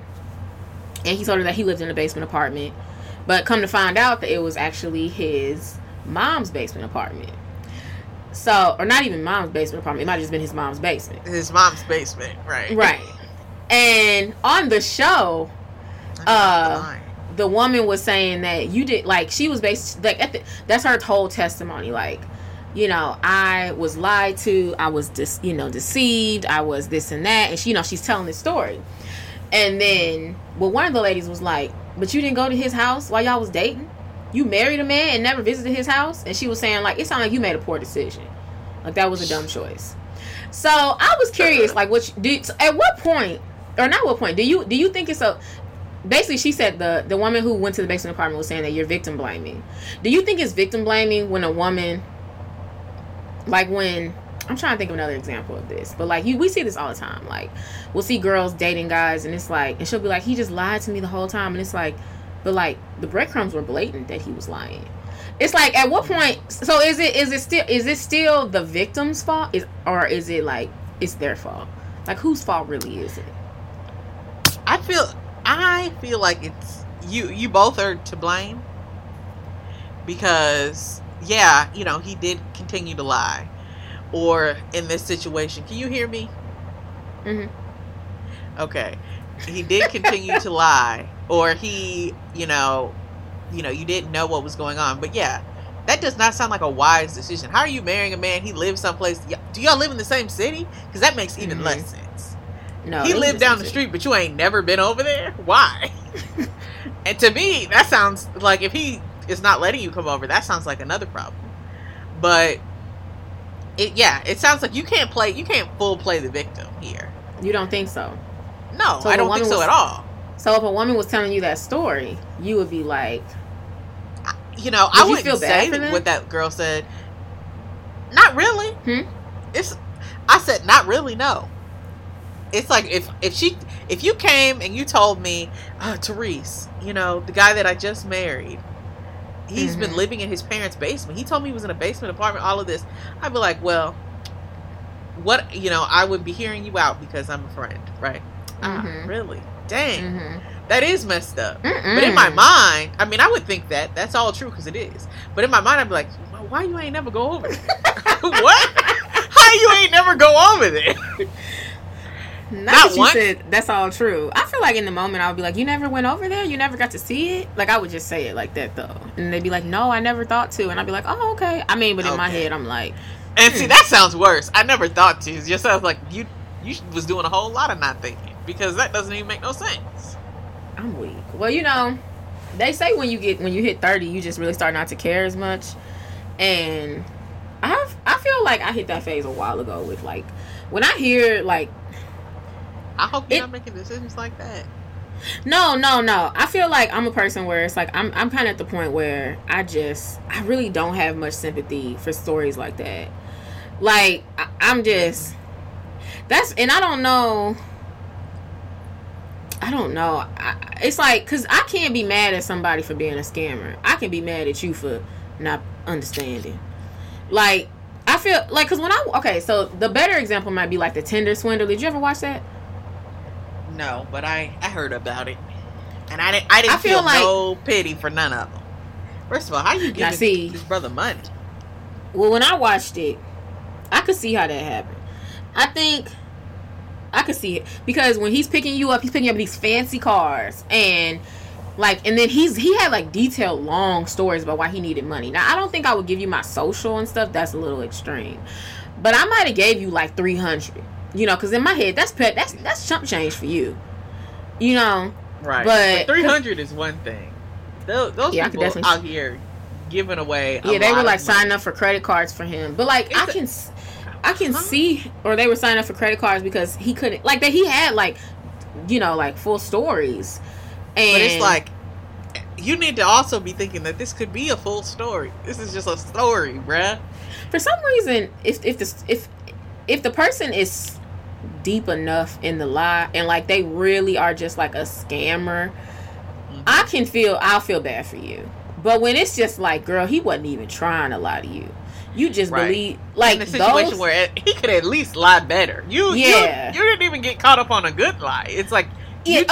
And he told her that he lived in a basement apartment, but come to find out that it was actually his mom's basement apartment. So, or not even mom's basement apartment. It might have just been his mom's basement. His mom's basement, right? Right. And on the show, the woman was saying that you did, like, she was based, like, that's her whole testimony. Like, you know, I was lied to. I was just, you know, deceived. I was this and that. And she, you know, she's telling this story. And then, well, one of the ladies was like, but you didn't go to his house while y'all was dating? You married a man and never visited his house? And she was saying, like, it sounded like you made a poor decision. Like, that was a dumb choice. So, I was curious, like, do you think it's a... Basically, she said the woman who went to the basement apartment was saying that you're victim blaming. Do you think it's victim blaming when a woman... Like, when... I'm trying to think of another example of this. But, like, we see this all the time. Like, we'll see girls dating guys, and it's like... And she'll be like, he just lied to me the whole time. And it's like... But, like, the breadcrumbs were blatant that he was lying. It's like, at what point... So, is it still the victim's fault? Or is it, like, it's their fault? Like, whose fault really is it? I feel like it's... You both are to blame. Because, yeah, you know, he did continue to lie. Or, in this situation... Can you hear me? Mm-hmm. Okay. He did continue to lie. Or he, you know, you didn't know what was going on. But yeah, that does not sound like a wise decision. How are you marrying a man? He lives someplace. Do y'all live in the same city? Because that makes even less sense. No, he lived down the street, but you ain't never been over there? Why? And to me, that sounds like if he is not letting you come over, that sounds like another problem. But it sounds like you can't full play the victim here. You don't think so? No, so I don't think so at all. So if a woman was telling you that story, you would be like, you know, I wouldn't say what that girl said. Not really. I said not really. No, it's like if you came and you told me, Therese, you know, the guy that I just married, he's been living in his parents' basement. He told me he was in a basement apartment. All of this, I'd be like, well, what? You know, I would be hearing you out because I'm a friend, right? Really. Dang, that is messed up. But in my mind, I mean, I would think that that's all true because it is. But in my mind, I'd be like, why you ain't never go over there? What? How you ain't never go over there? Not once. You said that's all true. I feel like in the moment, I would be like, you never went over there? You never got to see it? Like, I would just say it like that, though. And they'd be like, no, I never thought to. And I'd be like, oh, okay. I mean, but in my head, I'm like... And see, that sounds worse. I never thought to. It just sounds like you was doing a whole lot of not thinking. Because that doesn't even make no sense. I'm weak. Well, you know, they say when you hit 30, you just really start not to care as much. And I feel like I hit that phase a while ago with, like, when I hear, like... I hope you're not making decisions like that. No. I feel like I'm a person where it's like, I'm kind of at the point where I really don't have much sympathy for stories like that. Like, I'm just... That's... And I don't know. It's like, because I can't be mad at somebody for being a scammer. I can be mad at you for not understanding. Like, I feel like, because when I, okay, so the better example might be like the Tinder Swindler. Did you ever watch that? No, but I heard about it. And I didn't feel like, no pity for none of them. First of all, how you giving this brother money? Well, when I watched it, I could see how that happened. I could see it because when he's picking you up these fancy cars and then he had like detailed long stories about why he needed money. Now I don't think I would give you my social and stuff. That's a little extreme, but I might have gave you like 300, you know, because in my head that's chump change for you, you know. Right. But 300 is one thing. Those people out here giving away. Yeah, they were like signing up for credit cards for him, but like I can see, or they were signing up for credit cards because he couldn't, like, that he had, like, you know, like, full stories. And but it's like, you need to also be thinking that this could be a full story. This is just a story, bruh. For some reason, if the person is deep enough in the lie and like they really are just like a scammer, mm-hmm. I'll feel bad for you. But when it's just like, girl, he wasn't even trying to lie to you. You just believe, like, in the situation those, where he could at least lie better. You didn't even get caught up on a good lie. It's like you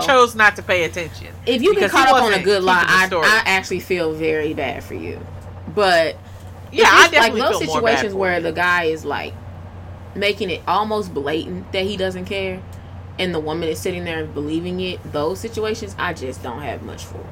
chose not to pay attention. If you get caught up on a good lie, I actually feel very bad for you. But yeah, I definitely like those feel situations where the guy is like making it almost blatant that he doesn't care, and the woman is sitting there and believing it. Those situations, I just don't have much for.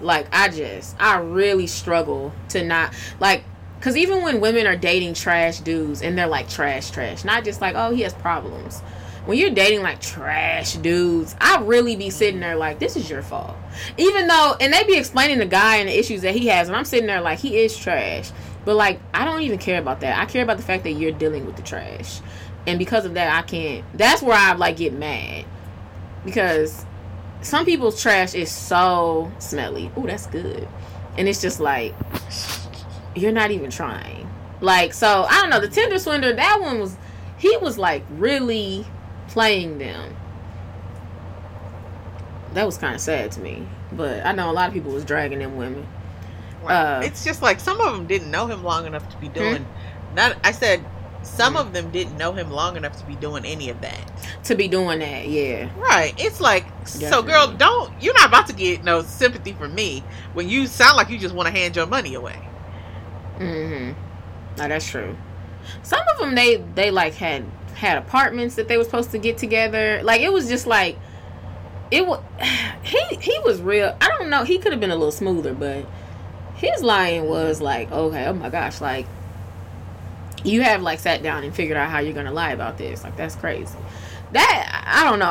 Like, I really struggle to not like. Because even when women are dating trash dudes and they're like trash, not just like, oh, he has problems. When you're dating like trash dudes, I really be sitting there like, this is your fault. Even though, and they be explaining the guy and the issues that he has. And I'm sitting there like, he is trash. But like, I don't even care about that. I care about the fact that you're dealing with the trash. And because of that, I can't. That's where I like get mad. Because some people's trash is so smelly. Ooh, that's good. And it's just like, you're not even trying. Like, so I don't know, the Tinder Swindler, that one was, he was like really playing them. That was kind of sad to me, but I know a lot of people was dragging them women. Right. It's just like some of them didn't know him long enough to be doing of them didn't know him long enough to be doing any of that. To be doing that, yeah. Right. It's like, definitely. So girl, you're not about to get no sympathy from me when you sound like you just want to hand your money away. Mm-hmm. No, that's true. Some of them they like had apartments that they were supposed to get together. Like, it was just like it was. He was real. I don't know. He could have been a little smoother, but his lying was like, okay, oh my gosh, like you have like sat down and figured out how you're gonna lie about this. Like, that's crazy. That I don't know.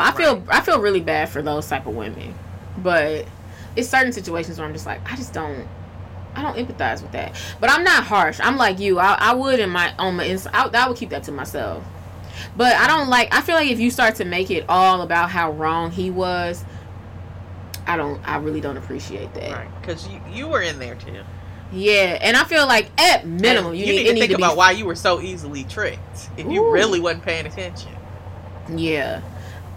I feel really bad for those type of women, but it's certain situations where I'm just like, I don't empathize with that. But I'm not harsh. I'm like you. I would in my on my inside. I would keep that to myself. But I don't like. I feel like if you start to make it all about how wrong he was, I really don't appreciate that. Right, because you were in there too. Yeah, and I feel like at minimum you need to think about why you were so easily tricked if you really wasn't paying attention. Yeah,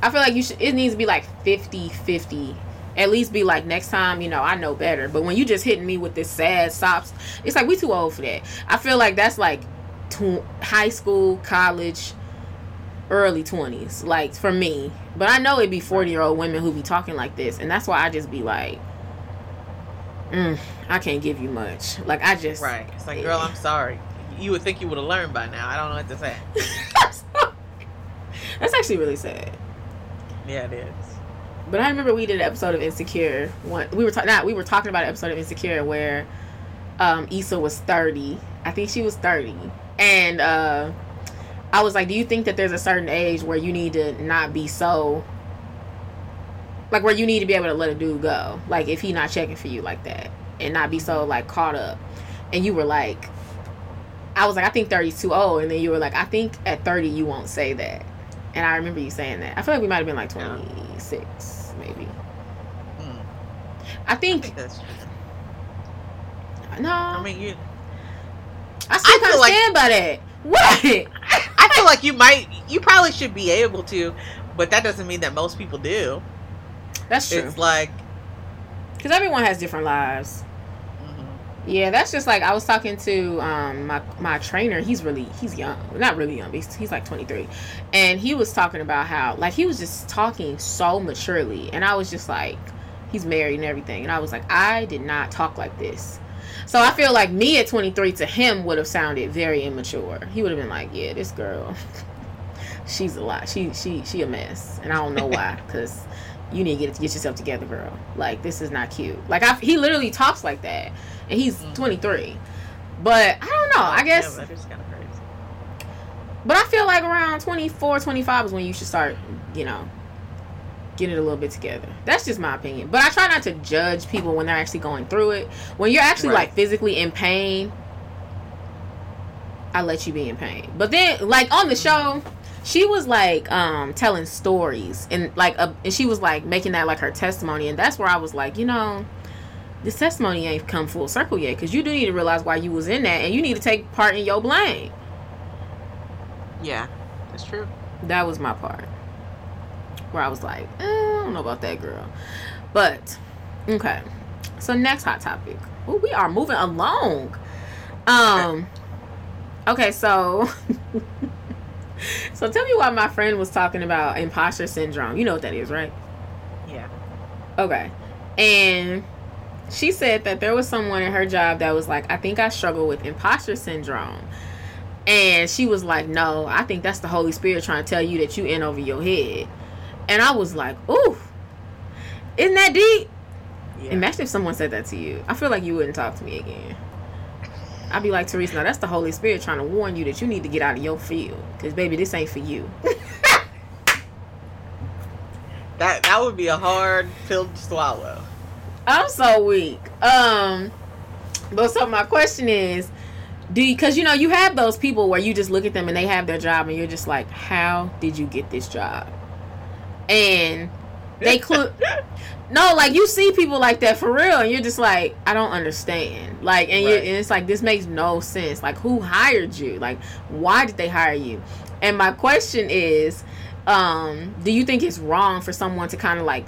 I feel like you should. It needs to be like 50-50. At least be like, next time, you know, I know better. But when you just hitting me with this sad sops, it's like, we too old for that. I feel like that's like high school, college, early 20s, like for me. But I know it'd be 40-year-old women who be talking like this. And that's why I just be like, I can't give you much. Like, I just. Right. It's like, girl, I'm sorry. You would think you would have learned by now. I don't know what to say. That's actually really sad. Yeah, it is. But I remember we did an episode of Insecure. We were talking about an episode of Insecure where Issa was 30. I think she was 30. And I was like, do you think that there's a certain age where you need to not be so... Like, where you need to be able to let a dude go? Like, if he not checking for you like that. And not be so, like, caught up. And you were like... I was like, I think 30's too old. And then you were like, I think at 30 you won't say that. And I remember you saying that. I feel like we might have been like 26. Maybe. I think that's true. No. I mean, you. I still kind of stand by that. What? I feel like you probably should be able to, but that doesn't mean that most people do. That's true. It's like. Because everyone has different lives. Mm-hmm. Yeah, that's just like, I was talking to my trainer. He's young. Not really young, but he's like 23. And he was talking about how, like, he was just talking so maturely. And I was just like, he's married and everything. And I was like, I did not talk like this. So I feel like me at 23 to him would have sounded very immature. He would have been like, yeah, this girl, she's a lot. She a mess. And I don't know why, because you need to get yourself together, girl. Like, this is not cute. Like, he literally talks like that. And he's 23. But I don't know. I guess... Yeah, but I feel like around 24, 25 is when you should start, you know, get it a little bit together. That's just my opinion. But I try not to judge people when they're actually going through it. When you're actually, like, physically in pain, I let you be in pain. But then, like, on the show, she was like telling stories and like and she was like making that like her testimony, and that's where I was like, you know, this testimony ain't come full circle yet, because you do need to realize why you was in that, and you need to take part in your blame. Yeah, that's true. That was my part where I was like, I don't know about that, girl. But okay, so next hot topic. Ooh, we are moving along. Okay, so so tell me why my friend was talking about imposter syndrome. You know what that is, right? Yeah. Okay. And she said that there was someone in her job that was like, I think I struggle with imposter syndrome. And she was like, no, I think that's the Holy Spirit trying to tell you that you in over your head. And I was like, ooh, isn't that deep? Yeah. Imagine if someone said that to you. I feel like you wouldn't talk to me again. I'd be like, Teresa, now that's the Holy Spirit trying to warn you that you need to get out of your field. Because, baby, this ain't for you. That would be a hard pill to swallow. I'm so weak. But so my question is, because, you know, you have those people where you just look at them and they have their job and you're just like, how did you get this job? And they no, like, you see people like that for real, and you're just like, I don't understand. Like, and, right. And it's like, this makes no sense. Like, who hired you? Like, why did they hire you? And my question is, do you think it's wrong for someone to kind of like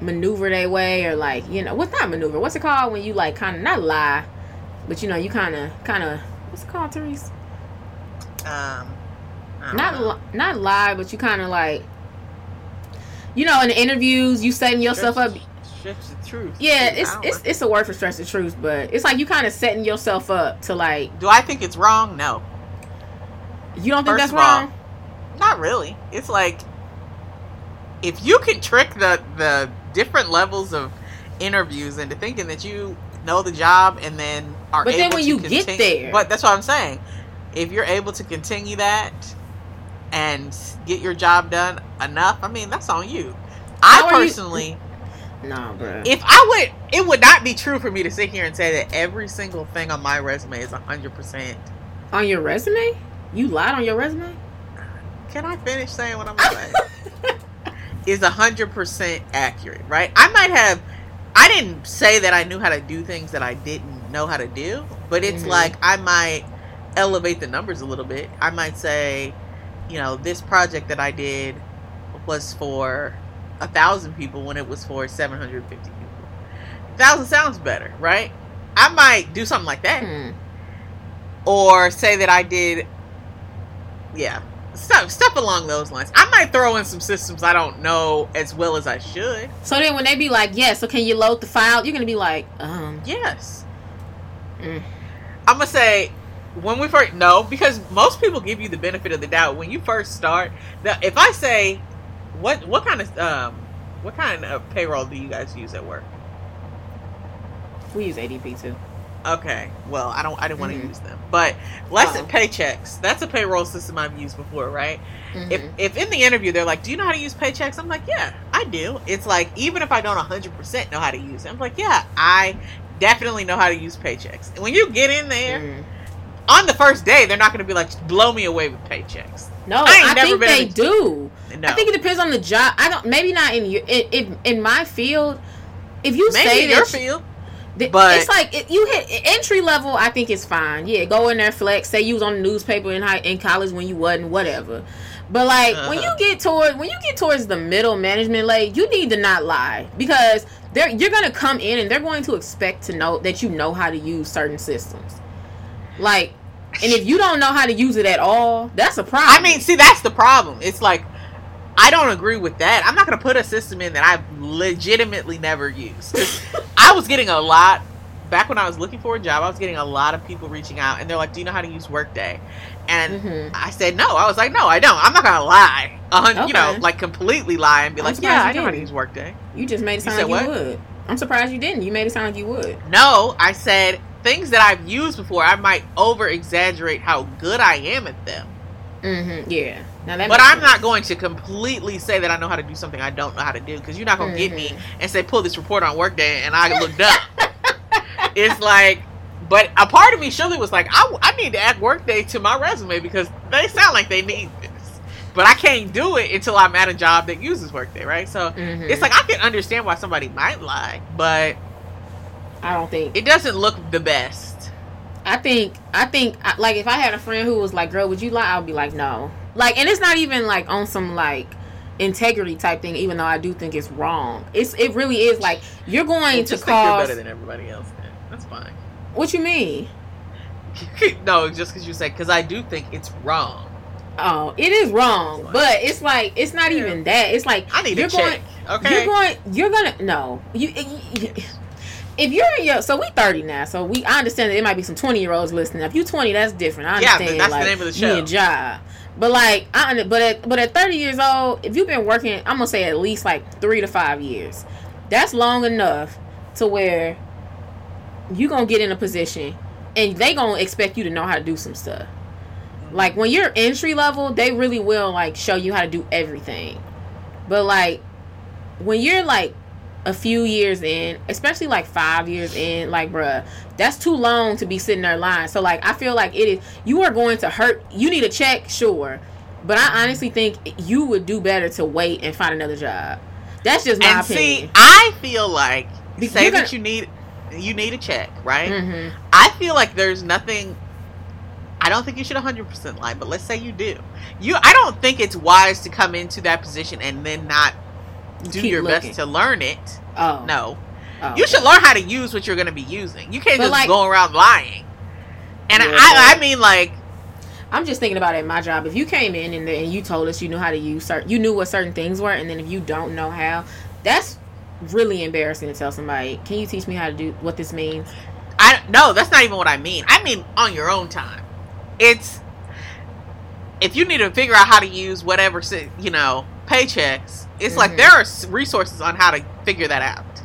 maneuver their way, or like, you know, what's not maneuver? What's it called when you like kind of not lie, but you know, you kind of what's it called, Therese? Not lie, but you kind of like. You know, in the interviews, you setting yourself up. Stretch the truth. Yeah, it's a word for stretch the truth, but it's like you kind of setting yourself up to like. Do I think it's wrong? No. You don't think that's wrong? Not really. It's like if you can trick the different levels of interviews into thinking that you know the job and then are able to. But then when you get there. But that's what I'm saying. If you're able to continue that and get your job done enough, I mean, that's on you. I personally, no, bro. If I would, it would not be true for me to sit here and say that every single thing on my resume is 100%. On your resume? You lied on your resume? Can I finish saying what I'm saying? Is 100% accurate, right? I didn't say that I knew how to do things that I didn't know how to do, but it's like I might elevate the numbers a little bit. I might say, you know, this project that I did was for 1,000 people when it was for 750 people. 1,000 sounds better, right? I might do something like that. Or say that I did, yeah, stuff along those lines. I might throw in some systems I don't know as well as I should. So then when they be like, yeah, so can you load the file? You're going to be like, yes. I'm going to say, when we first, no, because most people give you the benefit of the doubt when you first start. If I say, what kind of payroll do you guys use at work? We use ADP too. Okay, well, I didn't want to use them, but let's Paychex. That's a payroll system I've used before, right? If in the interview they're like, do you know how to use Paychex? I'm like, yeah, I do. It's like, even if I don't 100% know how to use it, I'm like, yeah, I definitely know how to use Paychex. And when you get in there. On the first day, they're not going to be like, blow me away with Paychex. No, I think they do. No. I think it depends on the job. I don't. Maybe not in your in my field. If you maybe say that your field, but it's like you hit entry level. I think it's fine. Yeah, go in there, flex. Say you was on the newspaper in college when you wasn't, whatever. But like when you get towards the middle management leg, you need to not lie, because you're going to come in and they're going to expect to know that you know how to use certain systems. Like, and if you don't know how to use it at all, that's a problem. I mean, see, that's the problem. It's like, I don't agree with that. I'm not going to put a system in that I've legitimately never used. I was getting a lot, back when I was looking for a job, I was getting a lot of people reaching out, and they're like, do you know how to use Workday? And I said, no. I was like, no, I don't. I'm not going to lie. Okay. You know, like completely lie and be like, yeah, I know how to use Workday. You just made it sound like you would. I'm surprised you didn't. You made it sound like you would. No, I said, things that I've used before, I might over-exaggerate how good I am at them. Yeah. Now that but I'm not going to completely say that I know how to do something I don't know how to do, because you're not going to get me and say, pull this report on Workday, and I looked up. It's like, but a part of me surely was like, I need to add Workday to my resume, because They sound like they need this, but I can't do it until I'm at a job that uses work there, right? So it's like I can understand why somebody might lie, but I don't think it doesn't look the best. I think like if I had a friend who was like, "Girl, would you lie?" I'll be like, "No." Like, and it's not even like on some like integrity type thing, even though I do think it's wrong. It really is like you're going to cause. You're better than everybody else. Then. That's fine. What you mean? No, just because you said, because I do think it's wrong. Oh, it is wrong, but it's like it's not even that. It's like I need to check. Okay, you're gonna no. You if you're in your so we 30 now, so we I understand that it might be some 20-year-olds listening. If you 20, that's different. I understand. Yeah, that's like, the name of the show. Need a job, but like at 30 years old, if you've been working, I'm gonna say at least like 3 to 5 years, that's long enough to where you're gonna get in a position. And they gonna expect you to know how to do some stuff. Like, when you're entry level, they really will, like, show you how to do everything. But, like, when you're, like, a few years in, especially, like, 5 years in, like, bruh, that's too long to be sitting there lying. So, like, I feel like it is, you are going to hurt, you need a check, sure. But I honestly think you would do better to wait and find another job. That's just my opinion. See, I feel like, say that you need a check, right? Mm-hmm. I feel like there's nothing. I don't think you should 100% lie, but let's say you do. I don't think it's wise to come into that position and then not do your best to learn it. Oh no, you should learn how to use what you're going to be using. You can't just go around lying. And I mean, like, I'm just thinking about it at my job. If you came in and you told us you knew how to use you knew what certain things were, and then if you don't know how, that's really embarrassing to tell somebody, can you teach me how to do what this means? No, that's not even what I mean. I mean on your own time. It's if you need to figure out how to use whatever, you know, paychecks, it's like there are resources on how to figure that out.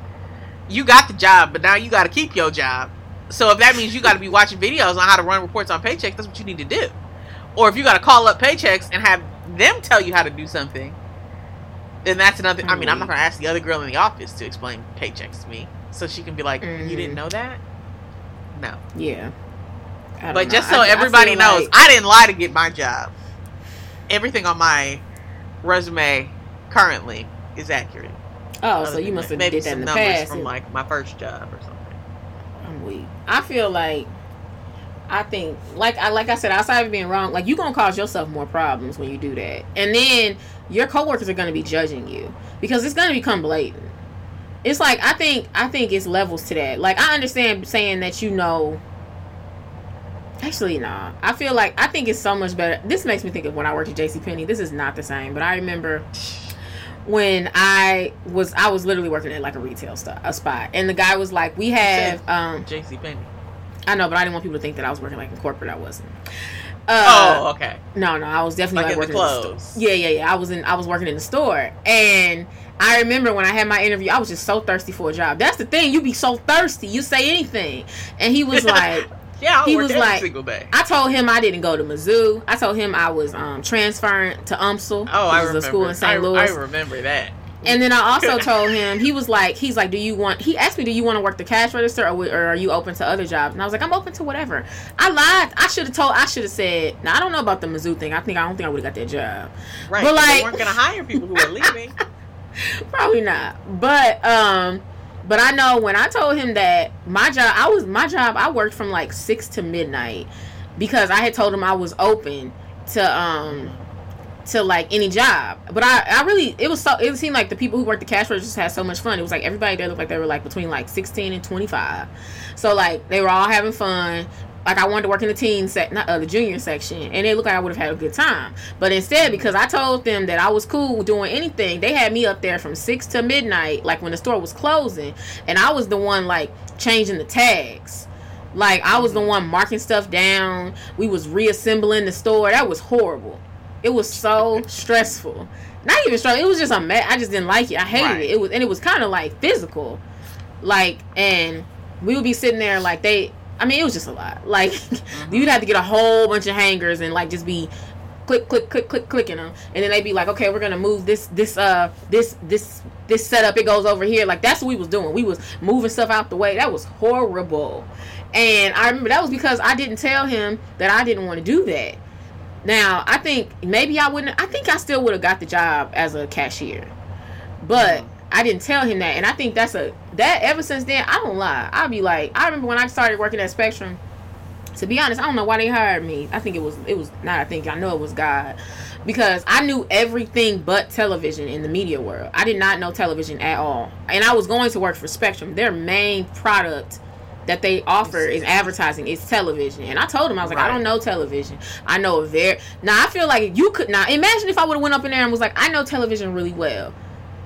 You got the job, but now you got to keep your job. So if that means you got to be watching videos on how to run reports on paychecks, that's what you need to do. Or if you got to call up paychecks and have them tell you how to do something, then that's another. I mean, I'm not gonna ask the other girl in the office to explain paychecks to me, so she can be like, "You didn't know that?" No. Yeah. But just so everybody knows, I didn't lie to get my job. Everything on my resume currently is accurate. Oh, so you must have did that in the past. Maybe some numbers from like my first job or something. I'm weak. I feel like. I think, like I said, outside of being wrong, like, you're going to cause yourself more problems when you do that. And then your coworkers are going to be judging you because it's going to become blatant. It's like, I think it's levels to that. Like, I understand saying that, you know, actually, nah. I feel like, I think it's so much better. This makes me think of when I worked at JCPenney. This is not the same, but I remember when I was literally working at, like, a retail spot. And the guy was like, we have... JCPenney. I know, but I didn't want people to think that I was working, like, in corporate. I wasn't. Okay. No, I was definitely like working in the store. Yeah. I was working in the store, and I remember when I had my interview, I was just so thirsty for a job. That's the thing; you be so thirsty, you say anything. And he was like, "Yeah, I worked every single day." I told him I didn't go to Mizzou. I told him I was transferring to UMSL. Oh, I remember. Which is a school in St. Louis. I remember that. And then I also told him, he's like, he asked me, do you want to work the cash register or are you open to other jobs? And I was like, I'm open to whatever. I lied. I should have said, now I don't know about the Mizzou thing. I don't think I would have got that job. Right. But like, they weren't going to hire people who were leaving. Probably not. But I know when I told him that I worked from like 6 to midnight because I had told him I was open to like any job, but it seemed like the people who worked the cash register just had so much fun. It was like everybody there looked like they were like between like 16 and 25, so like they were all having fun. Like I wanted to work in the the junior section, and it looked like I would have had a good time. But instead, because I told them that I was cool doing anything, they had me up there from 6 to midnight, like when the store was closing, and I was the one like changing the tags. Like I was the one marking stuff down. We was reassembling the store. That was horrible. It was so stressful. Not even stressful. It was just a mess. I just didn't like it. I hated it. It was kind of like physical. Like, and we would be sitting there like it was just a lot. Like, you'd have to get a whole bunch of hangers and like just be click, click, click, click, clicking them. And then they'd be like, okay, we're going to move this setup. It goes over here. Like, that's what we was doing. We was moving stuff out the way. That was horrible. And I remember that was because I didn't tell him that I didn't want to do that. Now, I think maybe I wouldn't. I think I still would have got the job as a cashier, but I didn't tell him that. And I think that's ever since then, I don't lie. I'll be like, I remember when I started working at Spectrum. To be honest, I don't know why they hired me. I think I know it was God, because I knew everything but television in the media world. I did not know television at all, and I was going to work for Spectrum. Their main product that they offer is advertising. It's television, and I told him, I was like, right. I don't know television. I know very. Now I feel like you could not imagine if I would have went up in there and was like, I know television really well,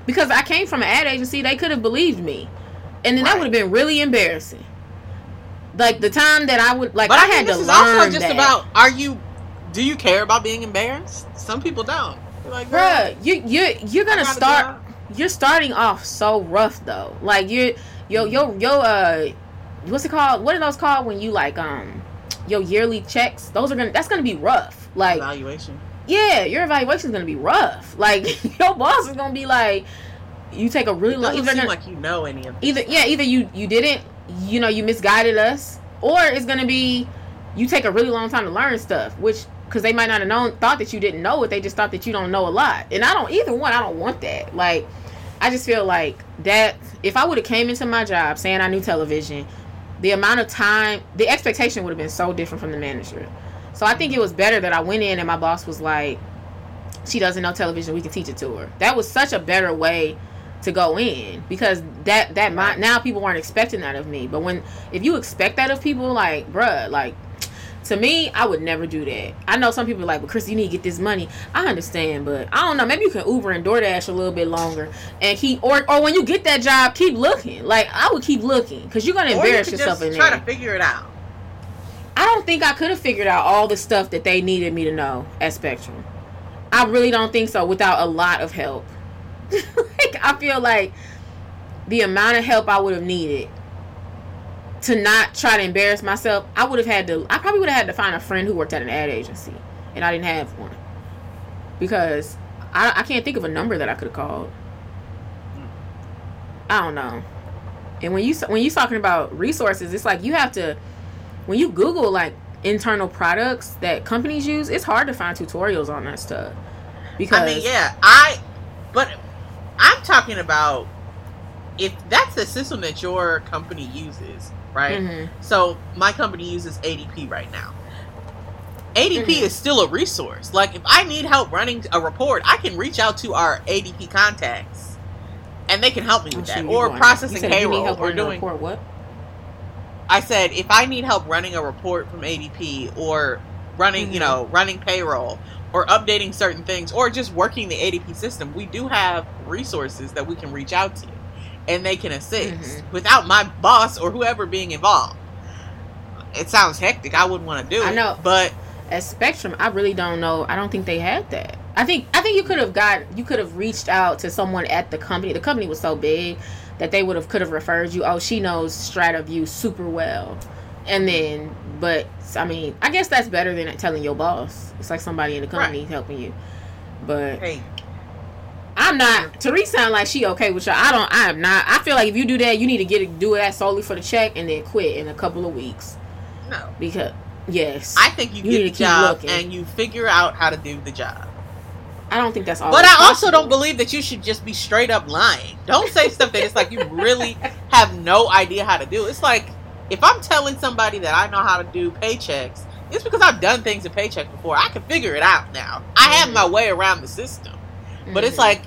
because I came from an ad agency. They could have believed me, and then that would have been really embarrassing. Like, the time that I would... But I had to learn that. But I think this is also just about, do you care about being embarrassed? Some people don't. They're like, bruh, you're gonna start... You're starting off so rough, though. Like, what's it called? What are those called when you, like, your yearly checks? That's gonna be rough. Like... Evaluation. Yeah, your evaluation's gonna be rough. Like, your boss is gonna be like... You take a really long... It doesn't seem like you know any of this. Either you didn't... You know, you misguided us, or it's gonna be you take a really long time to learn stuff, which because they might not have thought that you didn't know it, they just thought that you don't know a lot. And I don't want that. Like, I just feel like that if I would have came into my job saying I knew television, the amount of time, the expectation would have been so different from the manager. So I think it was better that I went in and my boss was like, she doesn't know television, we can teach it to her. That was such a better way to go in, because now people aren't expecting that of me. But if you expect that of people, like, bruh, like, to me, I would never do that. I know some people are like, well, Chris, you need to get this money. I understand, but I don't know, maybe you can Uber and DoorDash a little bit longer, and or when you get that job, keep looking. Like, I would keep looking, because you're gonna embarrass yourself in there. Try to figure it out. I don't think I could have figured out all the stuff that they needed me to know at Spectrum. I really don't think so, without a lot of help. Like, I feel like the amount of help I would have needed to not try to embarrass myself, I probably would have had to find a friend who worked at an ad agency, and I didn't have one, because I can't think of a number that I could have called. I don't know. And when you're talking about resources, it's like you have to, when you Google like internal products that companies use, it's hard to find tutorials on that stuff. Because But I'm talking about if that's the system that your company uses, right? Mm-hmm. So my company uses ADP right now. ADP is still a resource. Like, if I need help running a report, I can reach out to our ADP contacts, and they can help me with that. Or processing payroll, or doing report what? I said if I need help running a report from ADP, or running, running payroll, or updating certain things, or just working the ADP system, we do have resources that we can reach out to, and they can assist without my boss or whoever being involved. It sounds hectic. I wouldn't want to do it. I know. But at Spectrum, I really don't know. I don't think they had that. I think you could have reached out to someone at the company. The company was so big that they could have referred you. Oh, she knows StrataView super well. And then, but, I mean, I guess that's better than telling your boss. It's like somebody in the company helping you. But, hey. Therese sound like she okay with y'all. I feel like if you do that, you need to do that solely for the check and then quit in a couple of weeks. No. Because, yes. I think you get the job and you figure out how to do the job. I don't think that's all. But I also don't believe that you should just be straight up lying. Don't say stuff that it's like you really have no idea how to do. It's like, if I'm telling somebody that I know how to do paychecks, it's because I've done things in paycheck before. I can figure it out now. I have my way around the system. But it's like,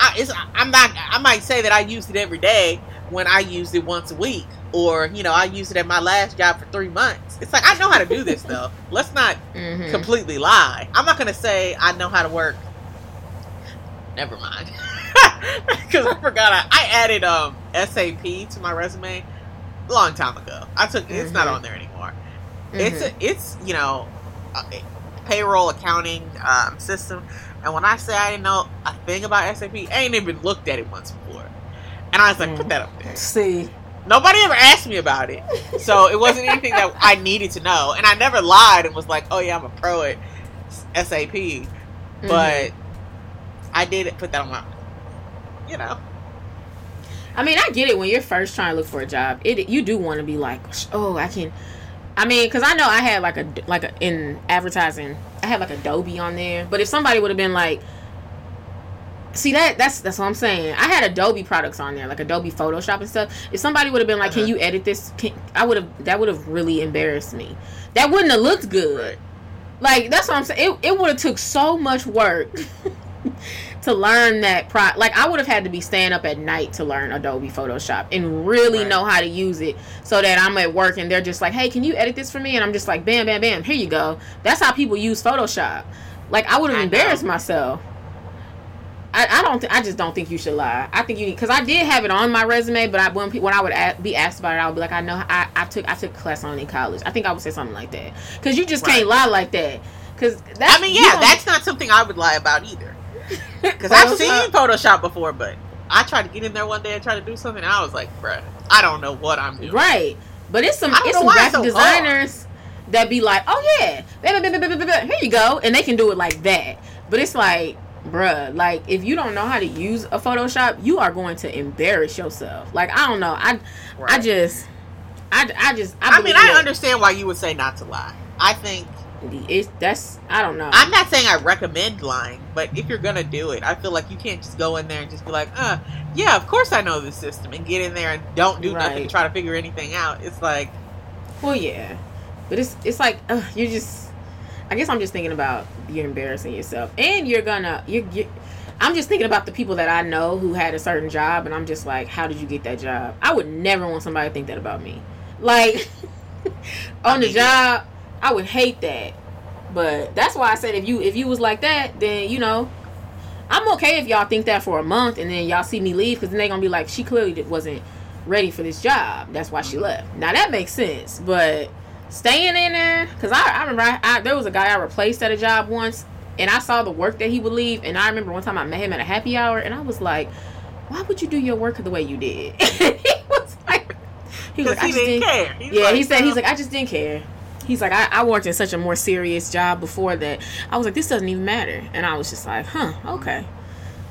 I might say that I used it every day when I used it once a week. Or, I used it at my last job for 3 months. It's like, I know how to do this, though. Let's not completely lie. I'm not going to say I know how to work. Never mind. Because I forgot. I added SAP to my resume. Long time ago, I took it's not on there anymore. It's payroll accounting system. And when I say I didn't know a thing about SAP, I ain't even looked at it once before. And I was like, put that up there. See, nobody ever asked me about it, so it wasn't anything that I needed to know. And I never lied and was like, oh yeah, I'm a pro at SAP, but I did put that on my, I mean, I get it. When you're first trying to look for a job, you do want to be like, oh, I can. I mean, because I know I had like in advertising, I had like Adobe on there. But if somebody would have been like, see that's what I'm saying. I had Adobe products on there, like Adobe Photoshop and stuff. If somebody would have been like, can you edit this? That would have really embarrassed me. That wouldn't have looked good. Like, that's what I'm saying. It would have took so much work to learn that. I would have had to be staying up at night to learn Adobe Photoshop and really know how to use it, so that I'm at work and they're just like, hey, can you edit this for me? And I'm just like, bam, bam, bam, here you go. That's how people use Photoshop. Like, I would have embarrassed myself. I just don't think you should lie. I think you, because I did have it on my resume, but when I would be asked about it, I would be like, I took a class on in college. I think I would say something like that, because you just can't lie like that. Because that's not something I would lie about either. Because I've seen Photoshop before, but I tried to get in there one day and try to do something, and I was like, bruh, I don't know what I'm doing. Right, but it's some graphic designers that be like, oh yeah, here you go, and they can do it like that. But it's like, bruh, like, if you don't know how to use a Photoshop, you are going to embarrass yourself. Like, I don't know. I understand why you would say not to lie. I think I don't know. I'm not saying I recommend lying, but if you're going to do it, I feel like you can't just go in there and just be like, yeah, of course I know this system, and get in there and don't do nothing to try to figure anything out. It's like, well, yeah, but it's like, you just, I guess I'm just thinking about you're embarrassing yourself, and I'm just thinking about the people that I know who had a certain job, and I'm just like, how did you get that job? I would never want somebody to think that about me. Like, on the job, I would hate that. But that's why I said, if you was like that, then, you know, I'm okay if y'all think that for a month, and then y'all see me leave, because then they're going to be like, she clearly wasn't ready for this job. That's why she left. Now, that makes sense, but staying in there, because I remember there was a guy I replaced at a job once, and I saw the work that he would leave, and I remember one time I met him at a happy hour, and I was like, why would you do your work the way you did? He was like, I just didn't care. He said, I just didn't care. He's like, I worked in such a more serious job before that. I was like, this doesn't even matter. And I was just like, huh, okay.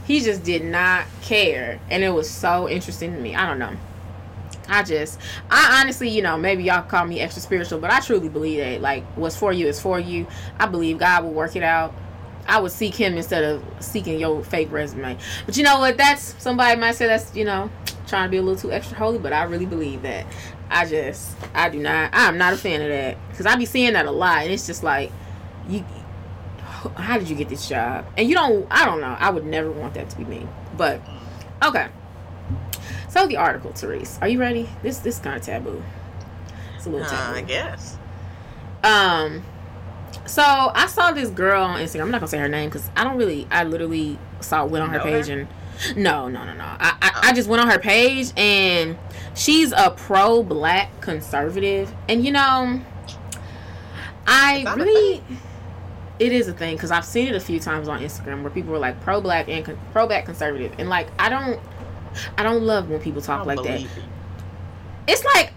He just did not care. And it was so interesting to me. I don't know. I honestly, you know, maybe y'all call me extra spiritual, but I truly believe that, like, what's for you is for you. I believe God will work it out. I would seek him instead of seeking your fake resume. But you know what? That's, somebody might say that's, you know, trying to be a little too extra holy, but I really believe that. I am not a fan of that, because I be seeing that a lot, and it's just like, how did you get this job? And I don't know. I would never want that to be me. But, okay. So the article, Therese. Are you ready? This is kind of taboo. It's a little taboo, I guess. So I saw this girl on Instagram. I'm not gonna say her name, because I don't really. I literally went on her page and no. I just went on her page, and she's a pro-black conservative, and you know, it is a thing, because I've seen it a few times on Instagram where people were like pro-black and pro-black conservative, and like I don't love when people talk like that. It's like,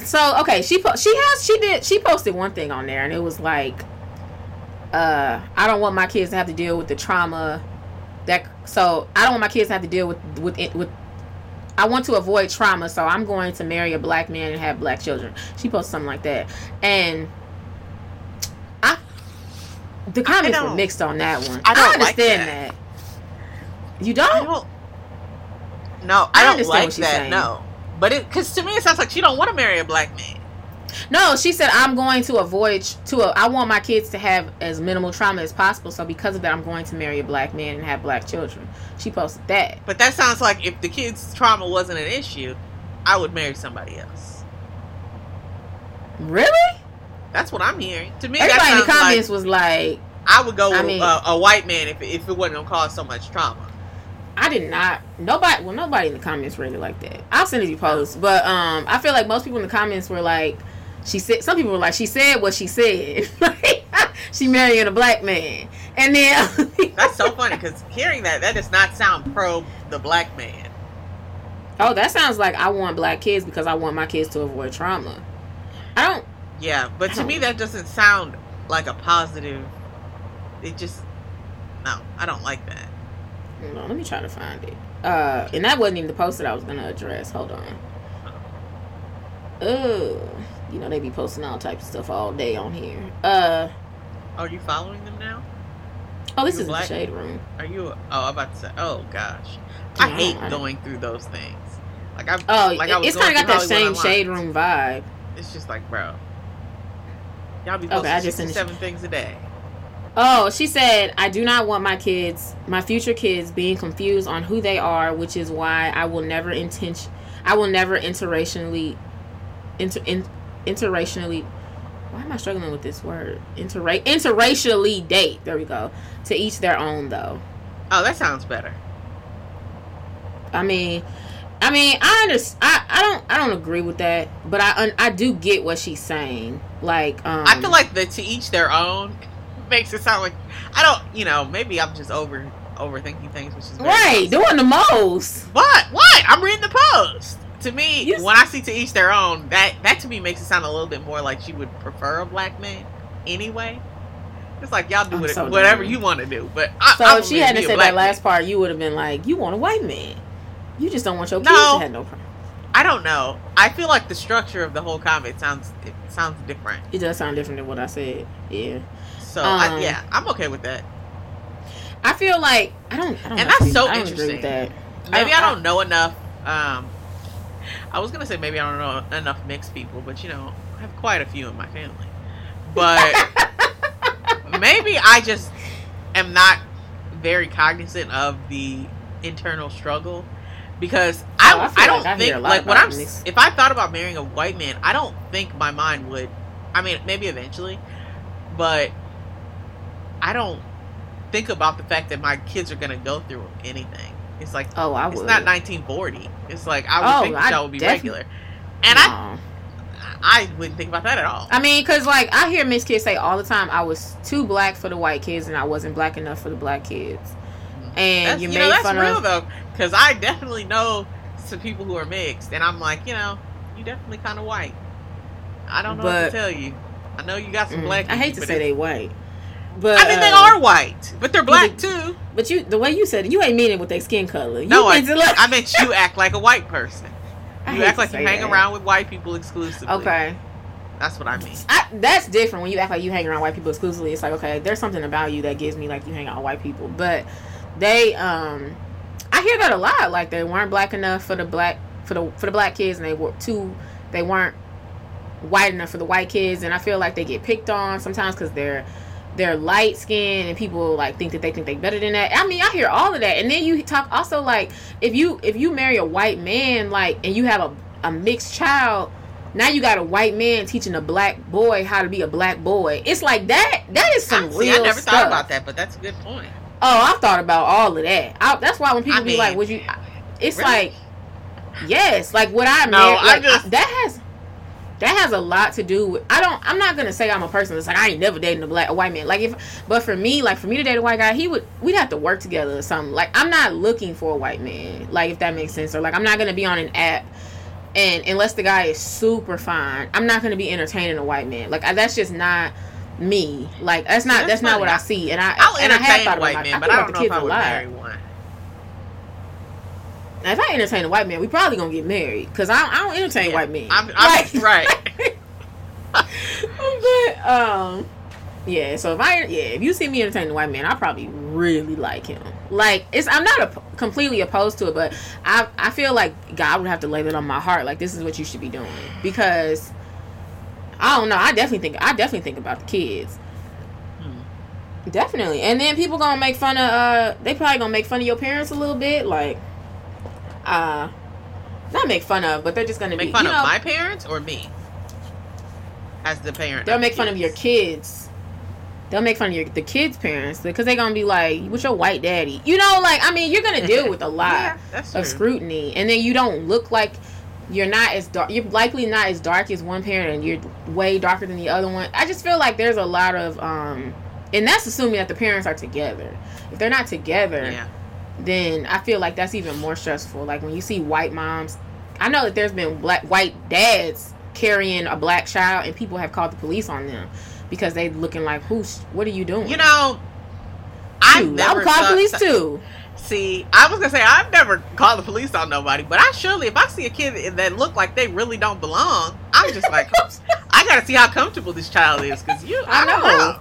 so okay, she posted one thing on there, and it was like, I don't want my kids to have to deal with the trauma I want to avoid trauma, so I'm going to marry a black man and have black children. She posted something like that, and the comments were mixed on that one. I understand like that. You don't? No, I don't like that. Saying. No, but because to me it sounds like she don't want to marry a black man. No, she said I'm going to avoid I want my kids to have as minimal trauma as possible. So because of that, I'm going to marry a black man and have black children. She posted that. But that sounds like if the kids' trauma wasn't an issue, I would marry somebody else. Really? That's what I'm hearing. To me, everybody in the comments was like, I would go with a white man if it wasn't gonna cause so much trauma. I did not. Nobody in the comments read it like that. I'll send it to you post. But I feel like most people in the comments were like, some people were like, she said what she said. She marrying a black man. And then that's so funny, because hearing that does not sound pro the black man. Oh, that sounds like I want black kids because I want my kids to avoid trauma. But to me that doesn't sound like a positive. No, I don't like that. Hold on, let me try to find it. And that wasn't even the post that I was going to address. Hold on. Oh, you know, they be posting all types of stuff all day on here. Are you following them now? Oh, this is the Shade Room. Are you? Oh, I'm about to say. Oh gosh, I hate going through those things. Like I'm. Oh, like it's kind of got that same Shade Room vibe. It's just like, bro, y'all be posting 67 things a day. Oh, she said, I do not want my kids, my future kids, being confused on who they are, which is why I will never interracially. Why am I struggling with this word? Interracially date. There we go. To each their own, though. Oh, that sounds better. I mean, I don't agree with that, but I do get what she's saying. Like, I feel like the to each their own makes it sound like maybe I'm just overthinking things, which is right. Doing the most. But what? I'm reading the post. To me, when I see to each their own, that to me makes it sound a little bit more like she would prefer a black man anyway. It's like, y'all do whatever you want to do. But if she hadn't said that last part, you would have been like, you want a white man. You just don't want your kids to have no problem. I don't know. I feel like the structure of the whole comment sounds different. It does sound different than what I said. Yeah. So, I'm okay with that. I feel like, I don't know. And that's so interesting. With that. Maybe I don't know enough, I was going to say maybe I don't know enough mixed people, but, I have quite a few in my family. But maybe I just am not very cognizant of the internal struggle, because if I thought about marrying a white man, I don't think my mind would, maybe eventually, but I don't think about the fact that my kids are going to go through anything. It's like, it's not 1940. It's like, I would think that would be regular. And I wouldn't think about that at all. I mean, because, like, I hear mixed kids say all the time, I was too black for the white kids and I wasn't black enough for the black kids. And that's, you made fun of... That's real, though, because I definitely know some people who are mixed. And I'm like, you definitely kind of white. I don't know what to tell you. I know you got some black people. I hate to say they white. But, they are white, but they're black too. But the way you said it, you ain't meaning with their skin color. I meant you act like a white person. You act like you hang around with white people exclusively. Okay, that's what I mean. That's different when you act like you hang around white people exclusively. It's like, okay, there's something about you that gives me like you hang out with white people. But they, I hear that a lot. Like they weren't black enough for the black kids, and they weren't white enough for the white kids. And I feel like they get picked on sometimes because they're light skinned and people like think they better than that. I mean, I hear all of that. And then you talk also like if you marry a white man, like, and you have a mixed child, now you got a white man teaching a black boy how to be a black boy. It's like that is some real stuff. I never thought about that, but that's a good point. Oh, I've thought about all of that. That's why when people be like, would you, it's really? Like, yes, like would I marry, like, that has a lot to do with, I'm not going to say I'm a person that's like, I ain't never dating a white man. Like but for me to date a white guy, we'd have to work together or something. Like, I'm not looking for a white man. Like, if that makes sense. Or like, I'm not going to be on an app, and unless the guy is super fine, I'm not going to be entertaining a white man. Like, that's just not me. Like, that's not what I see. And I have thought about it, but I don't know if I would marry one. Now, if I entertain a white man, we probably gonna get married, because I don't entertain white men. I'm right. But yeah. So if you see me entertaining a white man, I probably really like him. Like, I'm not completely opposed to it, but I feel like God would have to lay that on my heart. Like, this is what you should be doing, because I don't know. I definitely think about the kids. Definitely. And then people gonna make fun of. They probably gonna make fun of your parents a little bit, like. Not make fun of, but they're just gonna make fun of my parents or me as the parent. They'll make fun of your kids. They'll make fun of the kids' parents, because they're gonna be like, "What's your white daddy?" Like, you're gonna deal with a lot of scrutiny, and then you don't look like you're not as dark. You're likely not as dark as one parent, and you're way darker than the other one. I just feel like there's a lot of, and that's assuming that the parents are together. If they're not together, then I feel like that's even more stressful. Like, when you see white moms, I know that there's been white dads carrying a black child, and people have called the police on them because they looking like, what are you doing? I would call the police too. See, I was gonna say, I've never called the police on nobody, but I surely, if I see a kid that look like they really don't belong, I'm just like, I gotta see how comfortable this child is, because I don't know.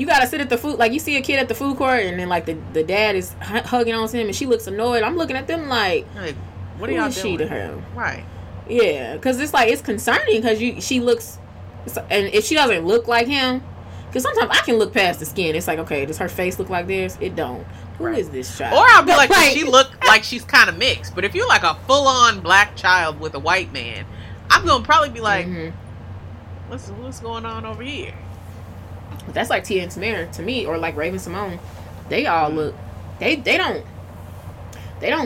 You gotta sit at the food, like you see a kid at the food court and then like the dad is hugging on to him and she looks annoyed. I'm looking at them like what are who y'all is doing? She to him, right? Yeah, because it's like it's concerning because she looks, and if she doesn't look like him, because sometimes I can look past the skin. It's like, okay, does her face look like theirs? It don't. Who right. is this child? Or I'll be like she look like she's kind of mixed. But if you're like a full on black child with a white man, I'm gonna probably be like, mm-hmm. what's going on over here? That's like Tia and Tamera to me, or like Raven Simone. They all look they don't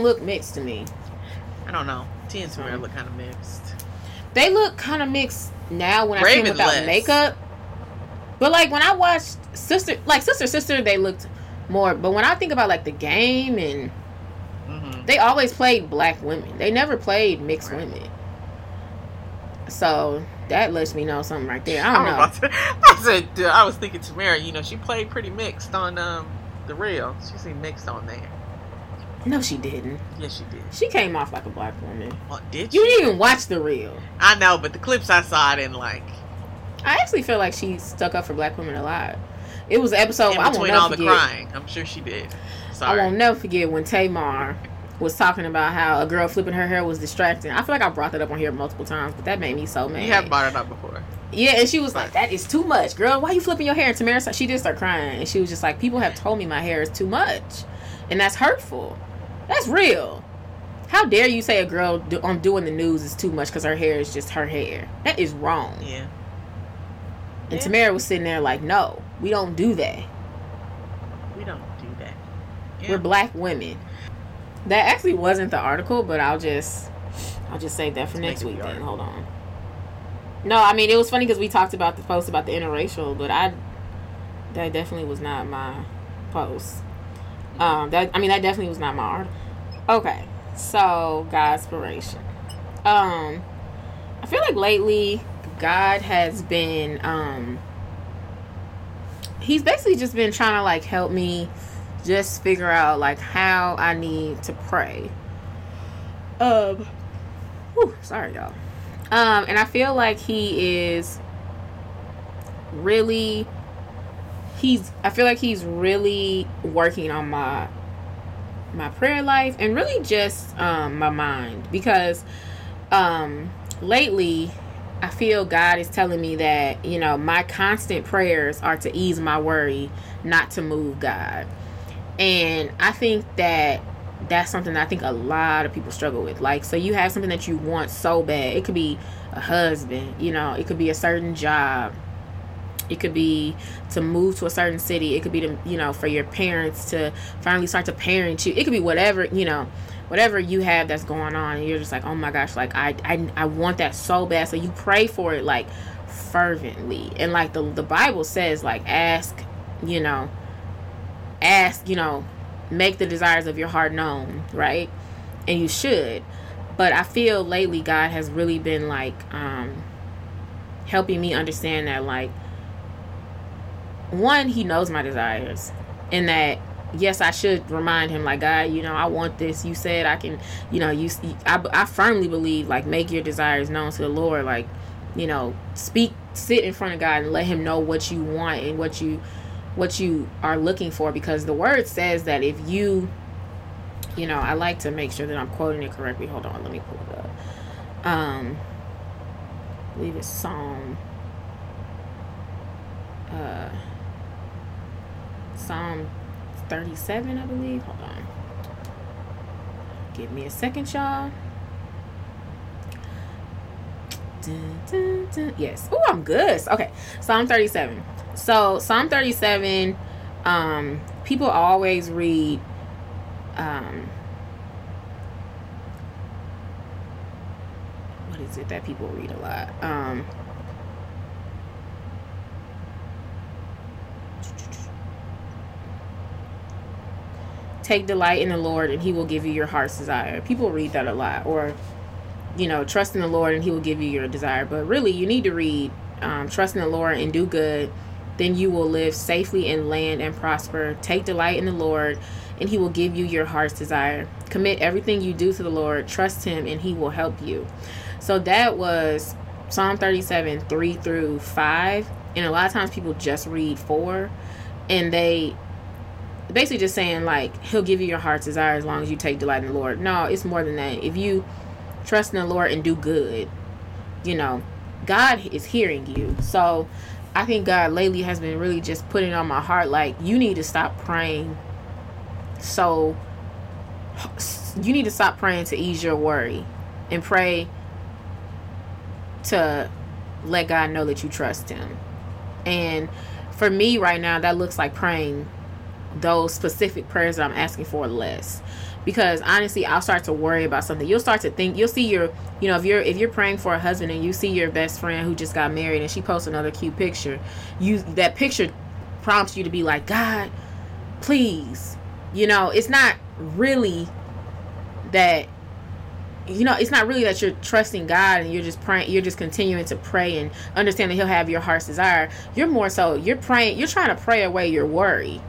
look mixed to me. I don't know. Tia and Tamera look kind of mixed. They look kind of mixed now when I see them without makeup. But like when I watched Sister, they looked more. But when I think about like The Game and mm-hmm. they always played black women. They never played mixed right. women. So that lets me know something right there. I don't know. I was thinking Tamera, you know, she played pretty mixed on The Real. She seemed mixed on there. No, she didn't. Yes, she did. She came off like a black woman. Oh, did she? You didn't even watch The Real. I know, but the clips I saw, I didn't like. I actually feel like she stuck up for black women a lot. It was an episode I won't never forget. Between all the crying. I'm sure she did. Sorry. I won't never forget when Tamar was talking about how a girl flipping her hair was distracting. I feel like I brought that up on here multiple times, but that made me so mad. You have brought it up before. Yeah, and she was like, that is too much, girl. Why are you flipping your hair? And Tamara, she did start crying. And she was just like, people have told me my hair is too much. And that's hurtful. That's real. How dare you say a girl on doing the news is too much because her hair is just her hair. That is wrong. Yeah. And Tamera was sitting there like, no, we don't do that. We don't do that. Yeah. We're black women. That actually wasn't the article, but I'll just save that for next week then. Hold on. No, I mean, it was funny because we talked about the post about the interracial, but that definitely was not my post. That definitely was not my article. Okay, so God's inspiration. I feel like lately God has been he's basically just been trying to like help me just figure out like how I need to pray. Sorry y'all. And I feel like he's really working on my prayer life and really just my mind, because lately I feel God is telling me that, you know, my constant prayers are to ease my worry, not to move God. And I think that that's something that I think a lot of people struggle with. Like, so you have something that you want so bad. It could be a husband, you know, it could be a certain job. It could be to move to a certain city. It could be to, you know, for your parents to finally start to parent you. It could be whatever, you know. Whatever you have that's going on, and you're just like, oh my gosh, like I want that so bad. So you pray for it like fervently, and like the Bible says, like ask, make the desires of your heart known, right? And you should. But I feel lately God has really been like helping me understand that, like, one, He knows my desires, and that. Yes, I should remind Him, like, God, you know, I want this. You said I can, you know, I firmly believe, like, make your desires known to the Lord. Like, you know, sit in front of God and let Him know what you want and what you are looking for. Because the Word says that if you, you know, I like to make sure that I'm quoting it correctly. Hold on, let me pull it up. I believe it's Psalm 37, I believe. Hold on. Give me a second, y'all. Dun, dun, dun. Yes. Oh, I'm good. Okay. Psalm 37. So, Psalm 37, people always read what is it that people read a lot? Take delight in the Lord and He will give you your heart's desire. People read that a lot. Or, you know, trust in the Lord and He will give you your desire. But really, you need to read, trust in the Lord and do good. Then you will live safely in land and prosper. Take delight in the Lord and He will give you your heart's desire. Commit everything you do to the Lord. Trust Him and He will help you. So that was Psalm 37, 3 through 5. And a lot of times people just read 4. and they basically just saying like, he'll give you your heart's desire as long as you take delight in the Lord. No, it's more than that. If you trust in the Lord and do good, you know, God is hearing you. So I think God lately has been really just putting on my heart, like, you need to stop praying. So you need to stop praying to ease your worry and pray to let God know that you trust him. And for me right now, that looks like praying those specific prayers that I'm asking for less, because honestly, I'll start to worry about something. You'll start to think, you'll see your, you know, if you're praying for a husband and you see your best friend who just got married and she posts another cute picture, that picture prompts you to be like, God, please. You know, it's not really that, you know, it's not really that you're trusting God and you're just praying, you're just continuing to pray and understand that he'll have your heart's desire. You're more so, you're praying, you're trying to pray away your worry.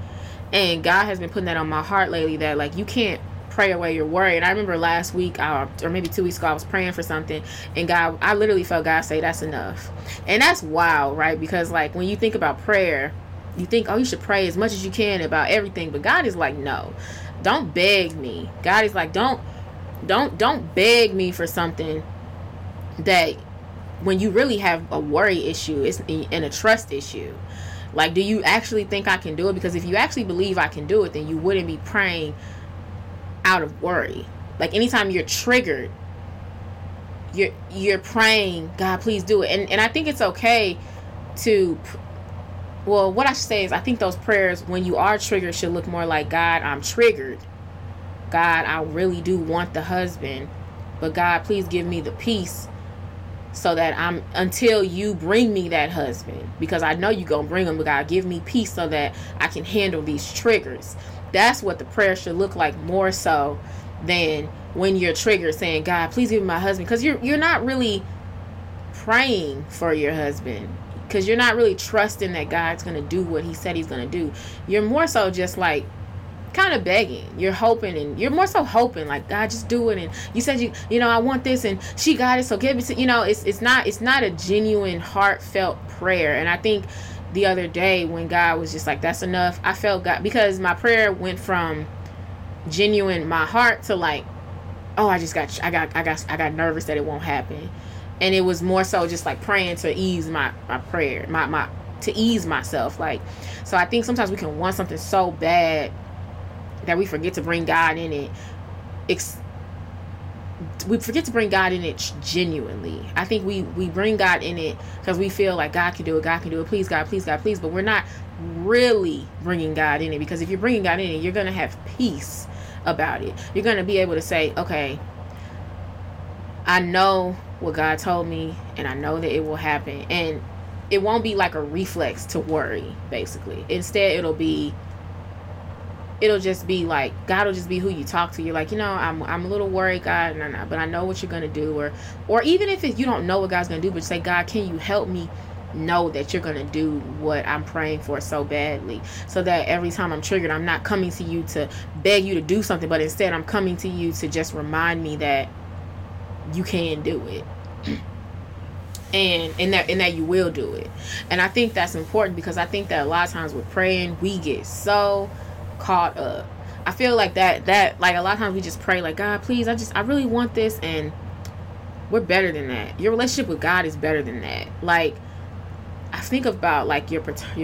And God has been putting that on my heart lately, that like, you can't pray away your worry. And I remember last week or maybe 2 weeks ago, I was praying for something and God, I literally felt God say, that's enough. And that's wild, right? Because like, when you think about prayer, you think, oh, you should pray as much as you can about everything. But God is like, no, don't beg me. God is like, don't beg me for something that when you really have a worry issue, it's and a trust issue. Like, do you actually think I can do it? Because if you actually believe I can do it, then you wouldn't be praying out of worry. Like, anytime you're triggered, you're praying, God, please do it. And I think it's okay to, well, what I should say is, I think those prayers, when you are triggered, should look more like, God, I'm triggered. God, I really do want the husband, but God, please give me the peace so that I'm, until you bring me that husband, because I know you're going to bring him, but God, give me peace so that I can handle these triggers. That's what the prayer should look like, more so than when you're triggered saying, God, please give me my husband. Because you're not really praying for your husband, because you're not really trusting that God's going to do what he said he's going to do. You're more so just like kind of begging. You're hoping, and you're more so hoping like, God, just do it. And you said, you know, I want this and she got it, so give it to, you know, it's not a genuine heartfelt prayer. And I think the other day when God was just like, that's enough, I felt God, because my prayer went from genuine, my heart, to like, oh, I got nervous that it won't happen. And it was more so just like praying to ease my prayer, my to ease myself. Like, so I think sometimes we can want something so bad that we forget to bring God in it. We forget to bring God in it genuinely. I think we bring God in it because we feel like God can do it. God can do it. Please, God, please, God, please. But we're not really bringing God in it, because if you're bringing God in it, you're going to have peace about it. You're going to be able to say, okay, I know what God told me, and I know that it will happen. And it won't be like a reflex to worry, basically. Instead, it'll just be like, God will just be who you talk to. You're like, you know, I'm a little worried, God, but I know what you're going to do. Or even if you don't know what God's going to do, but say, God, can you help me know that you're going to do what I'm praying for so badly, so that every time I'm triggered, I'm not coming to you to beg you to do something, but instead I'm coming to you to just remind me that you can do it. And that you will do it. And I think that's important, because I think that a lot of times with praying, we get so caught up. I feel like that like a lot of times we just pray like, God, please, I really want this, and we're better than that. Your relationship with God is better than that. Like, I think about like your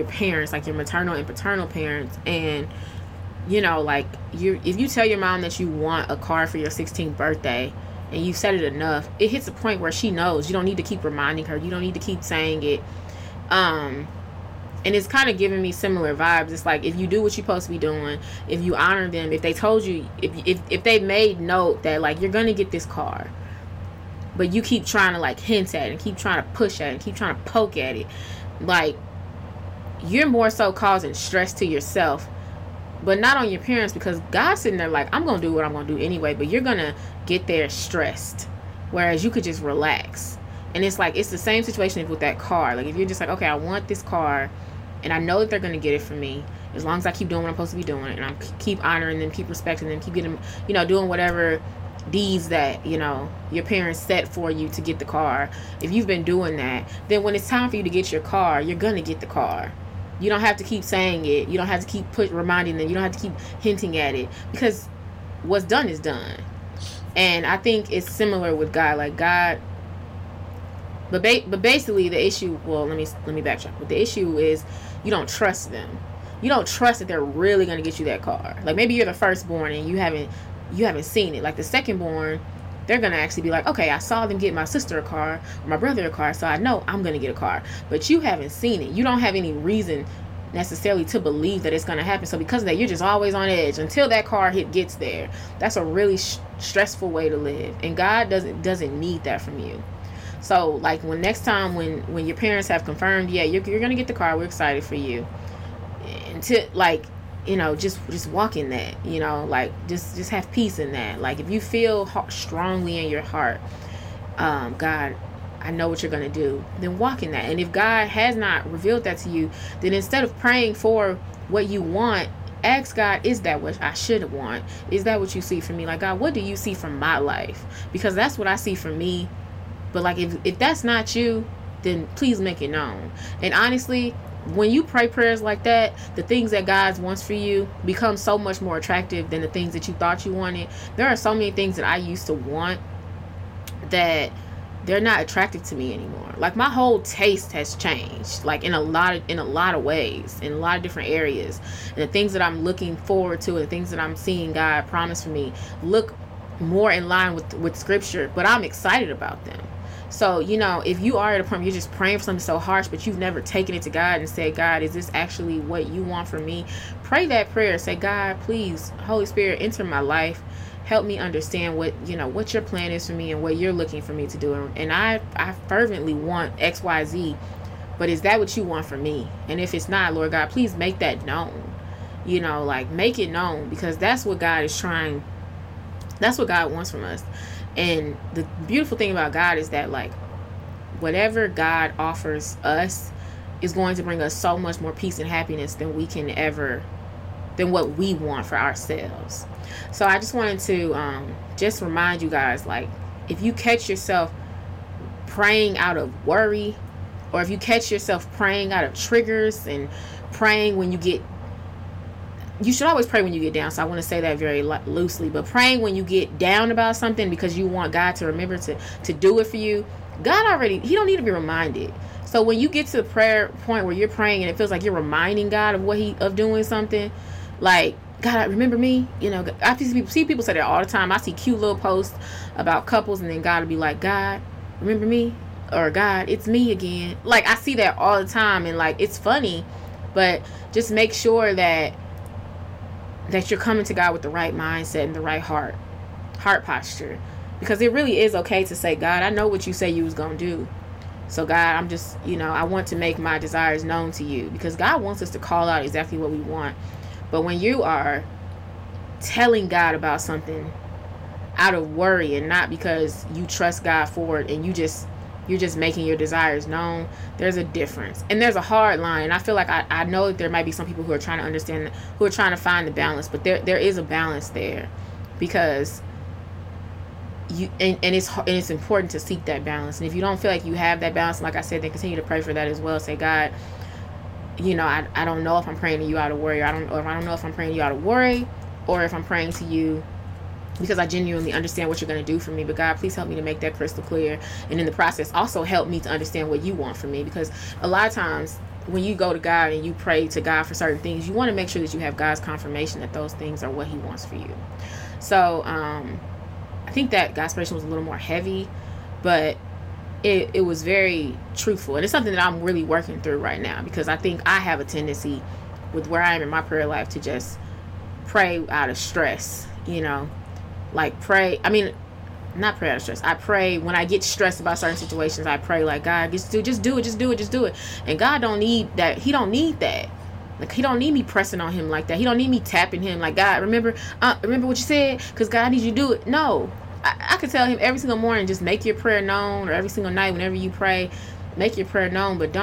parents, like your maternal and paternal parents, and you know, like if you tell your mom that you want a car for your 16th birthday, and you've said it enough, it hits a point where she knows. You don't need to keep reminding her. You don't need to keep saying it. And it's kind of giving me similar vibes. It's like, if you do what you're supposed to be doing, if you honor them, if they told you, if they made note that like, you're going to get this car, but you keep trying to like hint at it and keep trying to push at it and keep trying to poke at it, like, you're more so causing stress to yourself, but not on your parents, because God's sitting there like, I'm going to do what I'm going to do anyway, but you're going to get there stressed, whereas you could just relax. And it's like, it's the same situation with that car. Like, if you're just like, okay, I want this car, and I know that they're going to get it for me as long as I keep doing what I'm supposed to be doing, and I keep honoring them, keep respecting them, keep getting, you know, doing whatever deeds that, you know, your parents set for you to get the car. If you've been doing that, then when it's time for you to get your car, you're going to get the car. You don't have to keep saying it. You don't have to keep reminding them. You don't have to keep hinting at it, because what's done is done. And I think it's similar with God. Like God, but basically the issue. Well, let me backtrack. But the issue is you don't trust them. You don't trust that they're really gonna get you that car. Like maybe you're the firstborn and you haven't seen it. Like the secondborn, they're gonna actually be like, okay, I saw them get my sister a car, or my brother a car, so I know I'm gonna get a car. But you haven't seen it. You don't have any reason necessarily to believe that it's gonna happen. So because of that, you're just always on edge until that car gets there. That's a really stressful way to live, and God doesn't need that from you. So like when next time when your parents have confirmed, yeah, you're gonna get the car, we're excited for you. Until like, you know, just walk in that, you know, like just have peace in that. Like if you feel strongly in your heart, God, I know what you're going to do, then walk in that. And if God has not revealed that to you, then instead of praying for what you want, ask God, is that what I should want? Is that what you see for me? Like, God, what do you see from my life? Because that's what I see for me. But like, if that's not you, then please make it known. And honestly, when you pray prayers like that, the things that God wants for you become so much more attractive than the things that you thought you wanted. There are so many things that I used to want that they're not attractive to me anymore. Like my whole taste has changed, like in a lot of ways, in a lot of different areas. And the things that I'm looking forward to, the things that I'm seeing God promise for me, look more in line with scripture, but I'm excited about them. So, you know, if you are at a point where you're just praying for something so harsh, but you've never taken it to God and said, God, is this actually what you want for me? Pray that prayer. Say, God, please, Holy Spirit, enter my life. Help me understand what, you know, what your plan is for me and what you're looking for me to do. And I fervently want X, Y, Z, but is that what you want for me? And if it's not, Lord God, please make that known, you know, like make it known, because that's what God is trying. That's what God wants from us. And the beautiful thing about God is that, like, whatever God offers us is going to bring us so much more peace and happiness than what we want for ourselves. So I just wanted to just remind you guys, like, if you catch yourself praying out of worry, or if you catch yourself praying out of triggers and praying when you get, you should always pray when you get down. So I want to say that very loosely, but praying when you get down about something because you want God to remember to do it for you. God already, he don't need to be reminded. So when you get to the prayer point where you're praying and it feels like you're reminding God of doing something, like, God, remember me? You know, I see people say that all the time. I see cute little posts about couples and then God will be like, God, remember me? Or God, it's me again. Like, I see that all the time, and like, it's funny, but just make sure that you're coming to God with the right mindset and the right heart posture, because it really is okay to say, God, I know what you say you was gonna do, so God, I'm just, you know, I want to make my desires known to you, because God wants us to call out exactly what we want. But when you are telling God about something out of worry and not because you trust God for it, and you're just making your desires known, there's a difference. And there's a hard line. And I feel like I know that there might be some people who are trying to understand, who are trying to find the balance, but there is a balance there, because it's important to seek that balance. And if you don't feel like you have that balance, like I said, then continue to pray for that as well. Say, God, you know, I don't know if I'm praying to you out of worry, or if I'm praying to you because I genuinely understand what you're going to do for me. But God, please help me to make that crystal clear. And in the process, also help me to understand what you want from me. Because a lot of times when you go to God and you pray to God for certain things, you want to make sure that you have God's confirmation that those things are what he wants for you. So I think that God's question was a little more heavy, but it was very truthful. And it's something that I'm really working through right now, because I think I have a tendency with where I am in my prayer life to just pray out of stress, you know. Like not pray out of stress. I pray when I get stressed about certain situations. I pray like, God, just do it. And God don't need that. He don't need that. Like, he don't need me pressing on him like that. He don't need me tapping him like, God, remember what you said? Because God, I need you to do it. No, I could tell him every single morning, just make your prayer known, or every single night whenever you pray, make your prayer known. But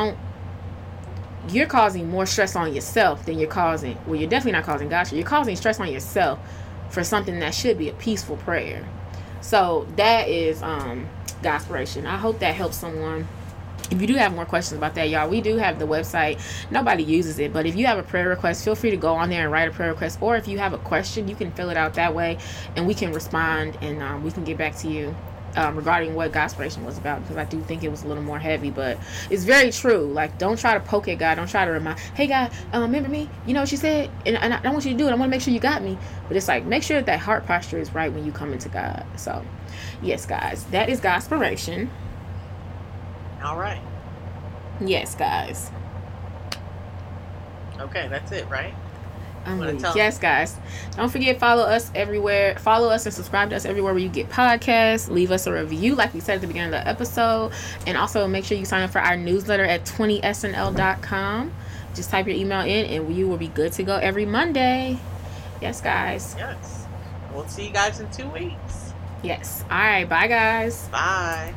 you're causing more stress on yourself than you're causing. Well, you're definitely not causing God. You're causing stress on yourself for something that should be a peaceful prayer. So that is Godspiration. I hope that helps someone. If you do have more questions about that, y'all, we do have the website. Nobody uses it, but if you have a prayer request, feel free to go on there and write a prayer request. Or if you have a question, you can fill it out that way, and we can respond, and we can get back to you regarding what Godspiration was about, because I do think it was a little more heavy, but it's very true. Like, don't try to poke at God. Don't try to remind, hey, God, remember me? You know what she said? And I want you to do it. I want to make sure you got me. But it's like, make sure that heart posture is right when you come into God. So, yes, guys, that is Godspiration. All right. Yes, guys. Okay, that's it, right? Yes, guys. Don't forget, follow us everywhere. Follow us and subscribe to us everywhere where you get podcasts. Leave us a review, like we said at the beginning of the episode. And also, make sure you sign up for our newsletter at 20snl.com. Just type your email in, and you will be good to go every Monday. Yes, guys. Yes. We'll see you guys in 2 weeks. Yes. All right. Bye, guys. Bye.